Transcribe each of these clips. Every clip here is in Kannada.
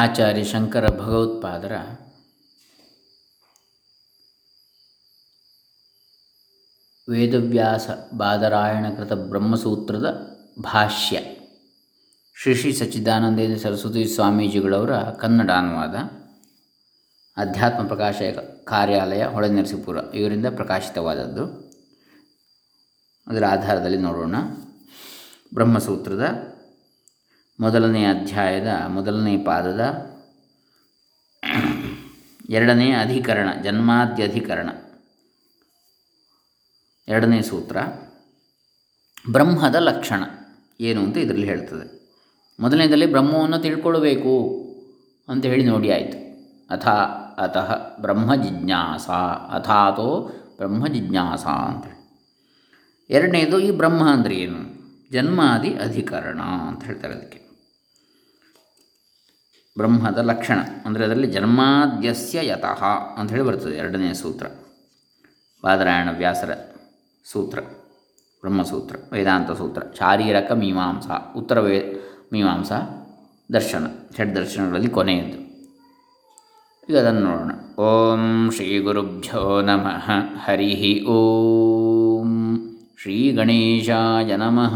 ಆಚಾರ್ಯ ಶಂಕರ ಭಗವತ್ಪಾದರ ವೇದವ್ಯಾಸ ಬಾದರಾಯಣಕೃತ ಬ್ರಹ್ಮಸೂತ್ರದ ಭಾಷ್ಯ ಶ್ರೀಶ್ರೀಸಚ್ಚಿದಾನಂದೇಂದ್ರ ಸರಸ್ವತೀ ಸ್ವಾಮೀಜಿಗಳವರ ಕನ್ನಡ ಅನುವಾದ ಅಧ್ಯಾತ್ಮಪ್ರಕಾಶ ಕಾರ್ಯಾಲಯ ಹೊಳೆನರಸೀಪುರ ಇವರಿಂದ ಪ್ರಕಾಶಿತವಾದದ್ದು. ಅದರ ಆಧಾರದಲ್ಲಿ ನೋಡೋಣ. ಬ್ರಹ್ಮಸೂತ್ರದ ಮೊದಲನೆಯ ಅಧ್ಯಾಯದ ಮೊದಲನೇ ಪಾದದ ಎರಡನೇ ಅಧಿಕರಣ, ಜನ್ಮಾದ್ಯಧಿಕರಣ, ಎರಡನೇ ಸೂತ್ರ ಬ್ರಹ್ಮದ ಲಕ್ಷಣ ಏನು ಅಂತ ಇದರಲ್ಲಿ ಹೇಳ್ತದೆ. ಮೊದಲನೇದಲ್ಲಿ ಬ್ರಹ್ಮವನ್ನು ತಿಳ್ಕೊಳ್ಬೇಕು ಅಂತ ಹೇಳಿ ನೋಡಿ ಆಯಿತು. ಅತಃ ಬ್ರಹ್ಮ ಜಿಜ್ಞಾಸ, ಅಥಾತೋ ಬ್ರಹ್ಮ ಜಿಜ್ಞಾಸ ಅಂತೇಳಿ. ಎರಡನೇದು ಈ ಬ್ರಹ್ಮ ಅಂದರೆ ಏನು, ಜನ್ಮಾದಿ ಅಧಿಕರಣ ಅಂತ ಹೇಳ್ತಾರೆ. ಅದಕ್ಕೆ ಬ್ರಹ್ಮದ ಲಕ್ಷಣ ಅಂದರೆ ಅದರಲ್ಲಿ ಜನ್ಮಾದ್ಯಸ್ಯ ಯತಃ ಅಂಥೇಳಿ ಬರ್ತದೆ. ಎರಡನೇ ಸೂತ್ರ ಬಾದರಾಯಣ ವ್ಯಾಸರ ಸೂತ್ರ, ಬ್ರಹ್ಮಸೂತ್ರ, ವೇದಾಂತ ಸೂತ್ರ, ಶಾರೀರಕ ಮೀಮಾಂಸಾ, ಉತ್ತರ ಮೀಮಾಂಸಾ ದರ್ಶನ, ಷಡ್ ದರ್ಶನಗಳಲ್ಲಿ ಕೊನೆಯದ್ದು. ಈಗ ಅದನ್ನು ನೋಡೋಣ. ಓಂ ಶ್ರೀ ಗುರುಭ್ಯೋ ನಮಃ. ಹರಿ ಓಂ. ಶ್ರೀ ಗಣೇಶಾಯ ನಮಃ.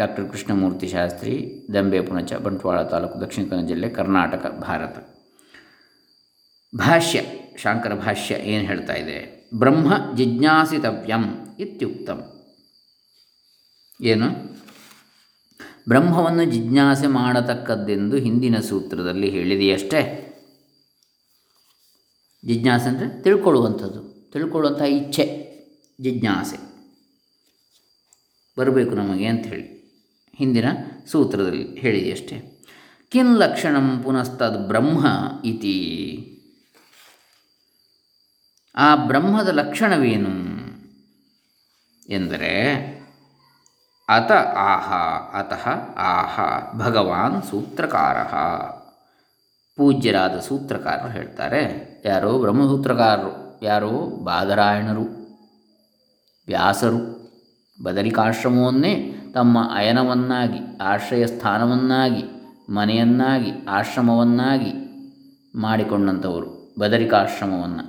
ಡಾಕ್ಟರ್ ಕೃಷ್ಣಮೂರ್ತಿ ಶಾಸ್ತ್ರಿ, ದಂಬೆ, ಪುಣಚ, ಬಂಟ್ವಾಳ ತಾಲೂಕು, ದಕ್ಷಿಣ ಕನ್ನಡ ಜಿಲ್ಲೆ, ಕರ್ನಾಟಕ, ಭಾರತ. ಭಾಷ್ಯ, ಶಾಂಕರ ಭಾಷ್ಯ ಏನು ಹೇಳ್ತಾ ಇದೆ? ಬ್ರಹ್ಮ ಜಿಜ್ಞಾಸಿತವ್ಯಂ ಇತ್ಯುಕ್ತಂ. ಏನು, ಬ್ರಹ್ಮವನ್ನು ಜಿಜ್ಞಾಸೆ ಮಾಡತಕ್ಕದ್ದೆಂದು ಹಿಂದಿನ ಸೂತ್ರದಲ್ಲಿ ಹೇಳಿದೆಯಷ್ಟೇ. ಜಿಜ್ಞಾಸೆ ಅಂದರೆ ತಿಳ್ಕೊಳ್ಳುವಂಥದ್ದು, ತಿಳ್ಕೊಳ್ಳುವಂಥ ಇಚ್ಛೆ, ಜಿಜ್ಞಾಸೆ ಬರಬೇಕು ನಮಗೆ ಅಂಥೇಳಿ ಹಿಂದಿನ ಸೂತ್ರದಲ್ಲಿ ಹೇಳಿದೆಯಷ್ಟೇ. ಕಿನ್ ಲಕ್ಷಣಂ ಪುನಸ್ತದ್ ಬ್ರಹ್ಮ ಇತಿ. ಆ ಬ್ರಹ್ಮದ ಲಕ್ಷಣವೇನು ಎಂದರೆ ಅತಃ ಭಗವಾನ್ ಸೂತ್ರಕಾರ, ಪೂಜ್ಯರಾದ ಸೂತ್ರಕಾರರು ಹೇಳ್ತಾರೆ. ಯಾರೋ ಬ್ರಹ್ಮಸೂತ್ರಕಾರರು, ಯಾರೋ ಬಾದರಾಯಣರು, ವ್ಯಾಸರು ಬದರಿಕಾಶ್ರಮವನ್ನೇ ತಮ್ಮ ಅಯನವನ್ನಾಗಿ, ಆಶ್ರಯ ಸ್ಥಾನವನ್ನಾಗಿ, ಮನೆಯನ್ನಾಗಿ, ಆಶ್ರಮವನ್ನಾಗಿ ಮಾಡಿಕೊಂಡಂಥವರು ಬದರಿಕಾಶ್ರಮವನ್ನು.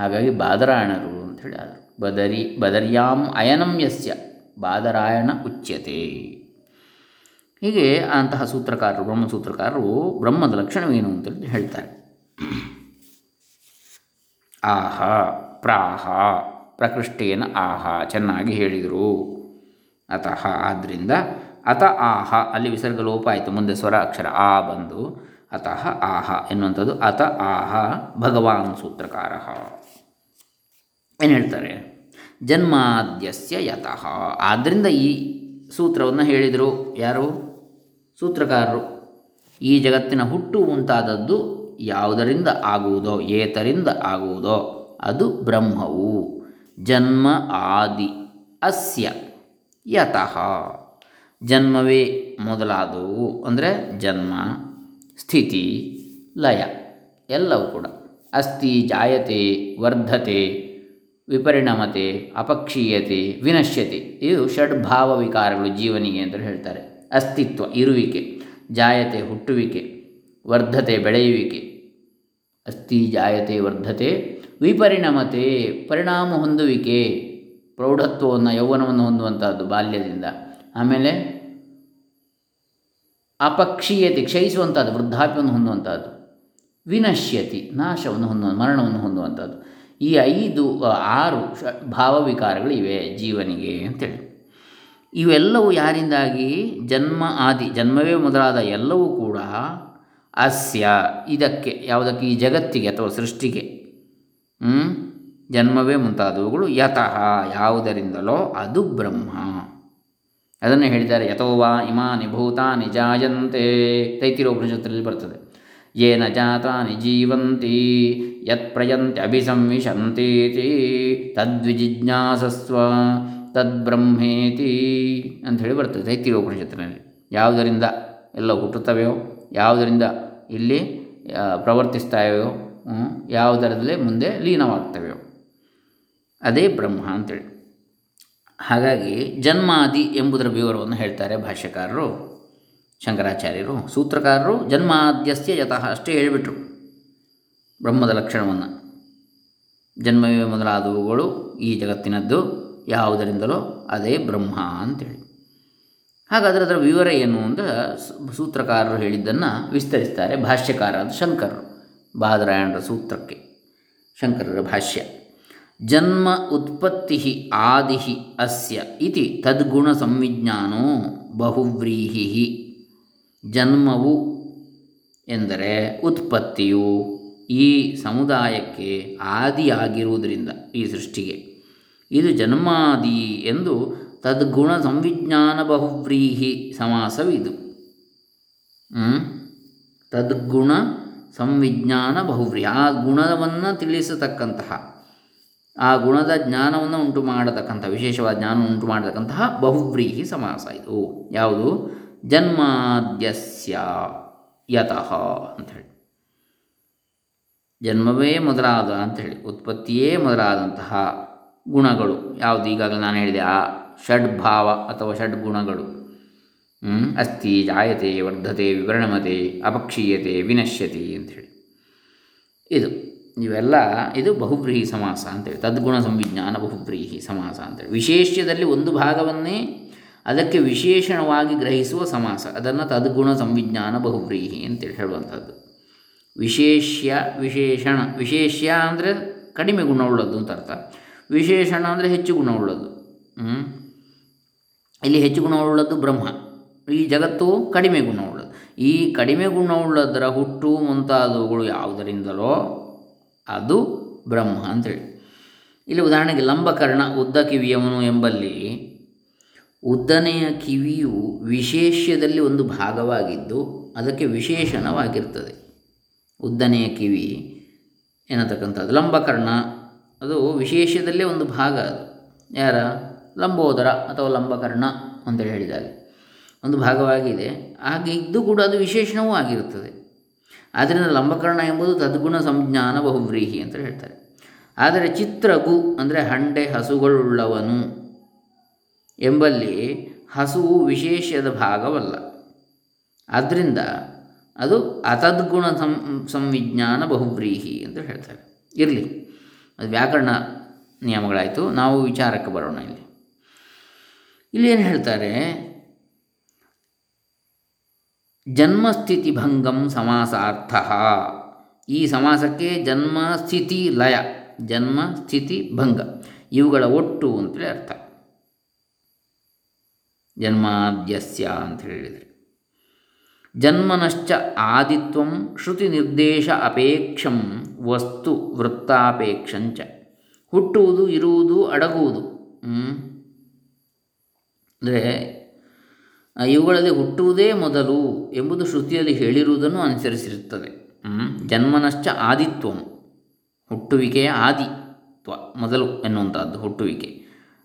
ಹಾಗಾಗಿ ಬಾದರಾಯಣರು ಅಂಥೇಳಿ ಆದರು. ಬದರ್ಯಾಂ ಅಯನಂ ಯಸ್ಯ ಬಾದರಾಯಣ ಉಚ್ಯತೆ. ಹೀಗೆ ಅಂತಹ ಸೂತ್ರಕಾರರು, ಬ್ರಹ್ಮಸೂತ್ರಕಾರರು ಬ್ರಹ್ಮದ ಲಕ್ಷಣವೇನು ಅಂತೇಳಿ ಹೇಳ್ತಾರೆ. ಆಹ ಪ್ರಾಹ ಪ್ರಕೃಷ್ಟೇನ ಆಹ, ಚೆನ್ನಾಗಿ ಹೇಳಿದರು. ಅತಃ ಆದ್ದರಿಂದ, ಅತ ಆಹ, ಅಲ್ಲಿ ವಿಸರ್ಗ ಲೋಪ ಆಯಿತು, ಮುಂದೆ ಸ್ವರ ಅಕ್ಷರ ಆ ಬಂದು ಅತಃ ಆಹ ಎನ್ನುವಂಥದ್ದು. ಅತ ಆಹ ಭಗವಾನ್ ಸೂತ್ರಕಾರ ಏನು ಹೇಳ್ತಾರೆ, ಜನ್ಮಾದ್ಯಸ್ಯ ಯತಃ. ಆದ್ದರಿಂದ ಈ ಸೂತ್ರವನ್ನು ಹೇಳಿದರು ಯಾರು? ಸೂತ್ರಕಾರರು. ಈ ಜಗತ್ತಿನ ಹುಟ್ಟು ಮುಂತಾದದ್ದು ಯಾವುದರಿಂದ ಆಗುವುದೋ, ಏತರಿಂದ ಆಗುವುದೋ ಅದು ಬ್ರಹ್ಮವು. ಜನ್ಮ ಆದಿ ಅಸ್ಯ ಯತಃ, ಜನ್ಮವೇ ಮೊದಲಾದವು ಅಂದರೆ ಜನ್ಮ, ಸ್ಥಿತಿ, ಲಯ ಎಲ್ಲವೂ ಕೂಡ. ಅಸ್ತಿ ಜಾಯತೆ, ವರ್ಧತೆ, ವಿಪರಿಣಮತೆ, ಅಪಕ್ಷೀಯತೆ, ವಿನಶ್ಯತೆ, ಇದು ಷಡ್ಭಾವ ವಿಕಾರಗಳು ಜೀವನಿಗೆ ಅಂತ ಹೇಳ್ತಾರೆ. ಅಸ್ತಿತ್ವ ಇರುವಿಕೆ, ಜಾಯತೆ ಹುಟ್ಟುವಿಕೆ, ವರ್ಧತೆ ಬೆಳೆಯುವಿಕೆ, ಅಸ್ತಿ ಜಾಯತೆ ವರ್ಧತೆ, ವಿಪರಿಣಮತೆ ಪರಿಣಾಮ ಹೊಂದುವಿಕೆ, ಪ್ರೌಢತ್ವವನ್ನು ಯೌವನವನ್ನು ಹೊಂದುವಂಥದ್ದು ಬಾಲ್ಯದಿಂದ, ಆಮೇಲೆ ಅಪಕ್ಷೀಯತೆ ಕ್ಷಯಿಸುವಂಥದ್ದು, ವೃದ್ಧಾಪ್ಯವನ್ನು ಹೊಂದುವಂಥದ್ದು, ವಿನಶ್ಯತಿ ನಾಶವನ್ನು ಮರಣವನ್ನು ಹೊಂದುವಂಥದ್ದು. ಈ 5 6 ಭಾವವಿಕಾರಗಳಿವೆ ಜೀವನಿಗೆ ಅಂತೇಳಿ. ಇವೆಲ್ಲವೂ ಯಾರಿಂದಾಗಿ? ಜನ್ಮ ಆದಿ, ಜನ್ಮವೇ ಮೊದಲಾದ ಎಲ್ಲವೂ ಕೂಡ ಅಸ್ಯ, ಇದಕ್ಕೆ, ಯಾವುದಕ್ಕೆ? ಈ ಜಗತ್ತಿಗೆ ಅಥವಾ ಸೃಷ್ಟಿಗೆ ಜನ್ಮವೇ ಮುಂತಾದವುಗಳು ಯತಃ, ಯಾವುದರಿಂದಲೋ ಅದು ಬ್ರಹ್ಮ. ಅದನ್ನು ಹೇಳಿದ್ದಾರೆ. ಯಥೋವಾ ಇಮಾನಿ ಭೂತಾನಿ ಜಾಯಂತೆ, ತೈತಿರೋಪನಿಷತ್ತಲ್ಲಿ ಬರ್ತದೆ. ಯೇನ ಜಾತಾನಿ ಜೀವಂತಿ ಯತ್ ಪ್ರಯಂತಿ ಅಭಿಸಂವಿಶಂತೀತಿ ತದ್ವಿಜಿಜ್ಞಾಸಸ್ವ ತದ್ಬ್ರಹ್ಮೇತಿ ಅಂಥೇಳಿ ಬರ್ತದೆ ತೈತಿರೋಪನಿಷತ್ತಿನಲ್ಲಿ. ಯಾವುದರಿಂದ ಎಲ್ಲ ಹುಟ್ಟುತ್ತವೆಯೋ, ಯಾವುದರಿಂದ ಇಲ್ಲಿ ಪ್ರವರ್ತಿಸ್ತಾವೆಯೋ, ಯಾವುದರಲ್ಲೇ ಮುಂದೆ ಲೀನವಾಗ್ತವೆಯೋ ಅದೇ ಬ್ರಹ್ಮ ಅಂತೇಳಿ. ಹಾಗಾಗಿ ಜನ್ಮಾದಿ ಎಂಬುದರ ವಿವರವನ್ನು ಹೇಳ್ತಾರೆ ಭಾಷ್ಯಕಾರರು. ಶಂಕರಾಚಾರ್ಯರು. ಸೂತ್ರಕಾರರು ಜನ್ಮಾದ್ಯಸ್ಯ ಯತಃ ಅಷ್ಟೇ ಹೇಳಿಬಿಟ್ರು. ಬ್ರಹ್ಮದ ಲಕ್ಷಣವನ್ನು ಜನ್ಮವೇ ಮೊದಲಾದವುಗಳು ಈ ಜಗತ್ತಿನದ್ದು, ಯಾವುದರಿಂದಲೋ ಅದೇ ಬ್ರಹ್ಮ ಅಂತೇಳಿ. ಹಾಗಾದರೆ ಅದರ ವಿವರ ಏನು ಅಂತ ಸೂತ್ರಕಾರರು ಹೇಳಿದ್ದನ್ನು ವಿಸ್ತರಿಸ್ತಾರೆ ಭಾಷ್ಯಕಾರಾದ ಶಂಕರರು. ಬಾದರಾಯಣರ ಸೂತ್ರಕ್ಕೆ ಶಂಕರರ ಭಾಷ್ಯ. ಜನ್ಮ ಉತ್ಪತ್ತಿ ಆದಿ ಅಸ್ಯ ಇತಿ ತದ್ಗುಣ ಸಂವಿಜ್ಞಾನೋ ಬಹುವ್ರೀಹಿ. ಜನ್ಮವು ಎಂದರೆ ಉತ್ಪತ್ತಿಯು ಈ ಸಮುದಾಯಕ್ಕೆ ಆದಿಯಾಗಿರುವುದರಿಂದ, ಈ ಸೃಷ್ಟಿಗೆ ಇದು ಜನ್ಮಾದಿ ಎಂದು ತದ್ಗುಣ ಸಂವಿಜ್ಞಾನ ಬಹುವ್ರೀಹಿ ಸಮಾಸವಿದು. ತದ್ಗುಣ ಸಂವಿಜ್ಞಾನ ಬಹುವ್ರೀಹಿ, ಆ ಗುಣವನ್ನು ತಿಳಿಸತಕ್ಕಂತಹ, ಆ ಗುಣದ ಜ್ಞಾನವನ್ನು ಉಂಟು ಮಾಡತಕ್ಕಂತಹ, ವಿಶೇಷವಾದ ಜ್ಞಾನ ಉಂಟು ಮಾಡತಕ್ಕಂತಹ ಬಹುವ್ರೀಹಿ ಸಮಾಸ ಇದು. ಯಾವುದು? ಜನ್ಮಾದ್ಯಸ್ಯ ಯತಃ ಅಂಥೇಳಿ. ಜನ್ಮವೇ ಮೊದಲಾದ ಅಂಥೇಳಿ, ಉತ್ಪತ್ತಿಯೇ ಮೊದಲಾದಂತಹ ಗುಣಗಳು ಯಾವುದು? ಈಗಾಗಲೇ ನಾನು ಹೇಳಿದೆ, ಆ ಷಡ್ಭಾವ ಅಥವಾ ಷಡ್ಗುಣಗಳು ಅಸ್ತಿ, ಜಾಯತೆ, ವರ್ಧತೆ, ವಿವರಣಮತೆ, ಅಪಕ್ಷೀಯತೆ, ವಿನಶ್ಯತಿ ಅಂಥೇಳಿ. ಇದು ಇವೆಲ್ಲ ಇದು ಬಹುವ್ರೀಹಿ ಸಮಾಸ ಅಂತೇಳಿ. ತದ್ಗುಣ ಸಂವಿಜ್ಞಾನ ಬಹುವ್ರೀಹಿ ಸಮಾಸ ಅಂತೇಳಿ. ವಿಶೇಷ್ಯದಲ್ಲಿ ಒಂದು ಭಾಗವನ್ನೇ ಅದಕ್ಕೆ ವಿಶೇಷಣವಾಗಿ ಗ್ರಹಿಸುವ ಸಮಾಸ, ಅದನ್ನು ತದ್ಗುಣ ಸಂವಿಜ್ಞಾನ ಬಹುವ್ರೀಹಿ ಅಂತೇಳಿ ಹೇಳುವಂಥದ್ದು. ವಿಶೇಷ್ಯ ವಿಶೇಷಣ, ವಿಶೇಷ್ಯ ಅಂದರೆ ಕಡಿಮೆ ಗುಣವುಳ್ಳದ್ದು ಅಂತ ಅರ್ಥ, ವಿಶೇಷಣ ಅಂದರೆ ಹೆಚ್ಚು ಗುಣವುಳ್ಳದ್ದು. ಇಲ್ಲಿ ಹೆಚ್ಚು ಗುಣವುಳ್ಳದ್ದು ಬ್ರಹ್ಮ, ಈ ಜಗತ್ತು ಕಡಿಮೆ ಗುಣವುಳ್ಳದ್ದು. ಈ ಕಡಿಮೆ ಗುಣವುಳ್ಳದರ ಹುಟ್ಟು ಮುಂತಾದವುಗಳು ಯಾವುದರಿಂದಲೋ ಅದು ಬ್ರಹ್ಮ ಅಂತೇಳಿ. ಇಲ್ಲಿ ಉದಾಹರಣೆಗೆ ಲಂಬಕರ್ಣ ಉದ್ದ ಕಿವಿಯವನು ಎಂಬಲ್ಲಿ ಉದ್ದನೆಯ ಕಿವಿಯು ವಿಶೇಷ್ಯದಲ್ಲಿ ಒಂದು ಭಾಗವಾಗಿದ್ದು ಅದಕ್ಕೆ ವಿಶೇಷಣವಾಗಿರ್ತದೆ. ಉದ್ದನೆಯ ಕಿವಿ ಎನ್ನತಕ್ಕಂಥದ್ದು ಲಂಬಕರ್ಣ, ಅದು ವಿಶೇಷದಲ್ಲೇ ಒಂದು ಭಾಗ. ಅದು ಯಾರ? ಲಂಬೋದರ ಅಥವಾ ಲಂಬಕರ್ಣ ಅಂತೇಳಿ ಹೇಳಿದಾಗ ಒಂದು ಭಾಗವಾಗಿದೆ. ಹಾಗಿದ್ದು ಕೂಡ ಅದು ವಿಶೇಷಣವೂ ಆಗಿರುತ್ತದೆ. ಆದ್ದರಿಂದ ಲಂಬಕರ್ಣ ಎಂಬುದು ತದ್ಗುಣ ಸಂಜ್ಞಾನ ಬಹುವ್ರೀಹಿ ಅಂತ ಹೇಳ್ತಾರೆ. ಆದರೆ ಚಿತ್ರಗು ಅಂದರೆ ಹಂಡೆ ಹಸುಗಳುಳ್ಳವನು ಎಂಬಲ್ಲಿ ಹಸುವು ವಿಶೇಷದ ಭಾಗವಲ್ಲ, ಆದ್ದರಿಂದ ಅದು ಅತದ್ಗುಣ ಸಂವಿಜ್ಞಾನ ಬಹುವ್ರೀಹಿ ಅಂತ ಹೇಳ್ತಾರೆ. ಇರಲಿ, ಅದು ವ್ಯಾಕರಣ ನಿಯಮಗಳಾಯಿತು, ನಾವು ವಿಚಾರಕ್ಕೆ ಬರೋಣ. ಇಲ್ಲಿ ಏನು ಹೇಳ್ತಾರೆ? ಜನ್ಮಸ್ಥಿತಿ ಭಂಗಂ ಸಮಾಸಾರ್ಥ. ಈ ಸಮಾಸಕ್ಕೆ ಜನ್ಮ ಸ್ಥಿತಿ ಲಯ, ಜನ್ಮ ಸ್ಥಿತಿ ಭಂಗ ಇವುಗಳ ಒಟ್ಟು ಅಂತೇಳಿ ಅರ್ಥ. ಜನ್ಮಾದ್ಯಸ್ಯ ಅಂತ ಹೇಳಿದರೆ ಜನ್ಮನಶ್ಚ ಆದಿತ್ವಂ ಶ್ರುತಿ ನಿರ್ದೇಶ ಅಪೇಕ್ಷಂ ವಸ್ತು ವೃತ್ತಾಪೇಕ್ಷಂಚ. ಹುಟ್ಟುವುದು, ಇರುವುದು, ಅಡಗುವುದು ಅಂದರೆ ಇವುಗಳಲ್ಲಿ ಹುಟ್ಟುವುದೇ ಮೊದಲು ಎಂಬುದು ಶ್ರುತಿಯಲ್ಲಿ ಹೇಳಿರುವುದನ್ನು ಅನುಸರಿಸಿರುತ್ತದೆ. ಜನ್ಮನಶ್ಚ ಆದಿತ್ವಂ, ಹುಟ್ಟುವಿಕೆಯ ಆದಿತ್ವ ಮೊದಲು ಎನ್ನುವಂಥದ್ದು ಹುಟ್ಟುವಿಕೆ.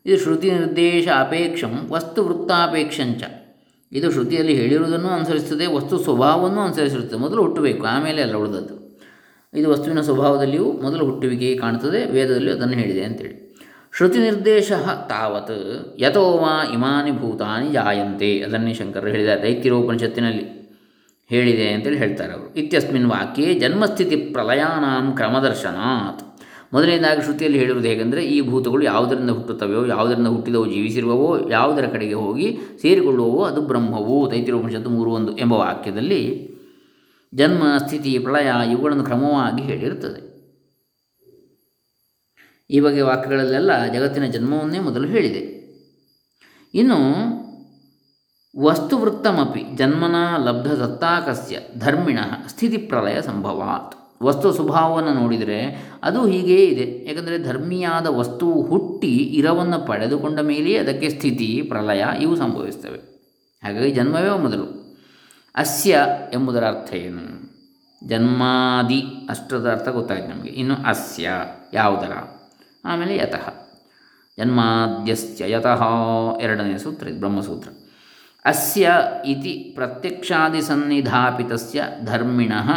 ಇದು ಶ್ರುತಿ ನಿರ್ದೇಶ ಅಪೇಕ್ಷಂ ವಸ್ತು ವೃತ್ತಾಪೇಕ್ಷಂಚ, ಇದು ಶ್ರುತಿಯಲ್ಲಿ ಹೇಳಿರುವುದನ್ನು ಅನುಸರಿಸುತ್ತದೆ, ವಸ್ತು ಸ್ವಭಾವವನ್ನು ಅನುಸರಿಸಿರುತ್ತದೆ. ಮೊದಲು ಹುಟ್ಟಬೇಕು, ಆಮೇಲೆ ಎಲ್ಲ ಉಳಿದದ್ದು. ಇದು ವಸ್ತುವಿನ ಸ್ವಭಾವದಲ್ಲಿಯೂ ಮೊದಲು ಹುಟ್ಟುವಿಕೆ ಕಾಣುತ್ತದೆ, ವೇದದಲ್ಲಿ ಅದನ್ನು ಹೇಳಿದೆ ಅಂತೇಳಿ. ಶ್ರುತಿ ನಿರ್ದೇಶ ತಾವತ್ ಯಥೋ ವಾ ಇಮಾನಿ ಭೂತಾನಿ ಜಾಯಂತೆ, ಅದನ್ನೇ ಶಂಕರರು ಹೇಳಿದ್ದಾರೆ. ತೈತ್ತಿರೋಪನಿಷತ್ತಿನಲ್ಲಿ ಹೇಳಿದೆ ಅಂತೇಳಿ ಹೇಳ್ತಾರೆ ಅವರು. ಇತ್ಯಸ್ಮಿನ್ ವಾಕ್ಯೆ ಜನ್ಮಸ್ಥಿತಿ ಪ್ರಲಯಾನಾಂ ಕ್ರಮದರ್ಶನಾತ್. ಮೊದಲನೇದಾಗಿ ಶ್ರುತಿಯಲ್ಲಿ ಹೇಳಿರುವುದು ಹೇಗೆಂದರೆ ಈ ಭೂತಗಳು ಯಾವುದರಿಂದ ಹುಟ್ಟುತ್ತವೆಯೋ, ಯಾವುದರಿಂದ ಹುಟ್ಟಿದವು, ಜೀವಿಸಿರುವವೋ, ಯಾವುದರ ಕಡೆಗೆ ಹೋಗಿ ಸೇರಿಕೊಳ್ಳುವವೋ ಅದು ಬ್ರಹ್ಮವು. ತೈತ್ತಿರೋಪನಿಷತ್ತು 3:1 ಎಂಬ ವಾಕ್ಯದಲ್ಲಿ ಜನ್ಮ, ಸ್ಥಿತಿ, ಪ್ರಳಯ ಇವುಗಳನ್ನು ಕ್ರಮವಾಗಿ ಹೇಳಿರುತ್ತದೆ. ಈ ಬಗ್ಗೆ ವಾಕ್ಯಗಳಲ್ಲೆಲ್ಲ ಜಗತ್ತಿನ ಜನ್ಮವನ್ನೇ ಮೊದಲು ಹೇಳಿದೆ. ಇನ್ನು ವಸ್ತುವೃತ್ತಮಪಿ ಜನ್ಮನ ಲಬ್ಧ ದತ್ತಾಕಸ್ಯ ಧರ್ಮಿಣ ಸ್ಥಿತಿ ಪ್ರಲಯ ಸಂಭವಾತ್. ವಸ್ತು ಸ್ವಭಾವವನ್ನು ನೋಡಿದರೆ ಅದು ಹೀಗೆಯೇ ಇದೆ. ಯಾಕಂದರೆ ಧರ್ಮಿಯಾದ ವಸ್ತುವು ಹುಟ್ಟಿ ಇರವನ್ನು ಪಡೆದುಕೊಂಡ ಮೇಲೆಯೇ ಅದಕ್ಕೆ ಸ್ಥಿತಿ, ಪ್ರಲಯ ಇವು ಸಂಭವಿಸ್ತವೆ. ಹಾಗಾಗಿ ಜನ್ಮವೇ ಮೊದಲು. ಅಸ್ಯ ಎಂಬುದರ ಅರ್ಥ ಏನು? ಜನ್ಮಾದಿ ಅಷ್ಟರ ಅರ್ಥ ಗೊತ್ತಾಯಿತು ನಮಗೆ. ಇನ್ನು ಅಸ್ಯ ಯಾವುದರ, ಆಮೇಲೆ ಯತಃ, ಜನ್ಮಾದ್ಯಸ್ಯ ಯತಃ ಎರಡನೇ ಸೂತ್ರ ಇದು ಬ್ರಹ್ಮಸೂತ್ರ. ಅಸ್ಯ ಇತಿ ಪ್ರತ್ಯಕ್ಷಾದಿಸನ್ನಿಧಾಪಿತಸ್ಯ ಧರ್ಮಿಣಃ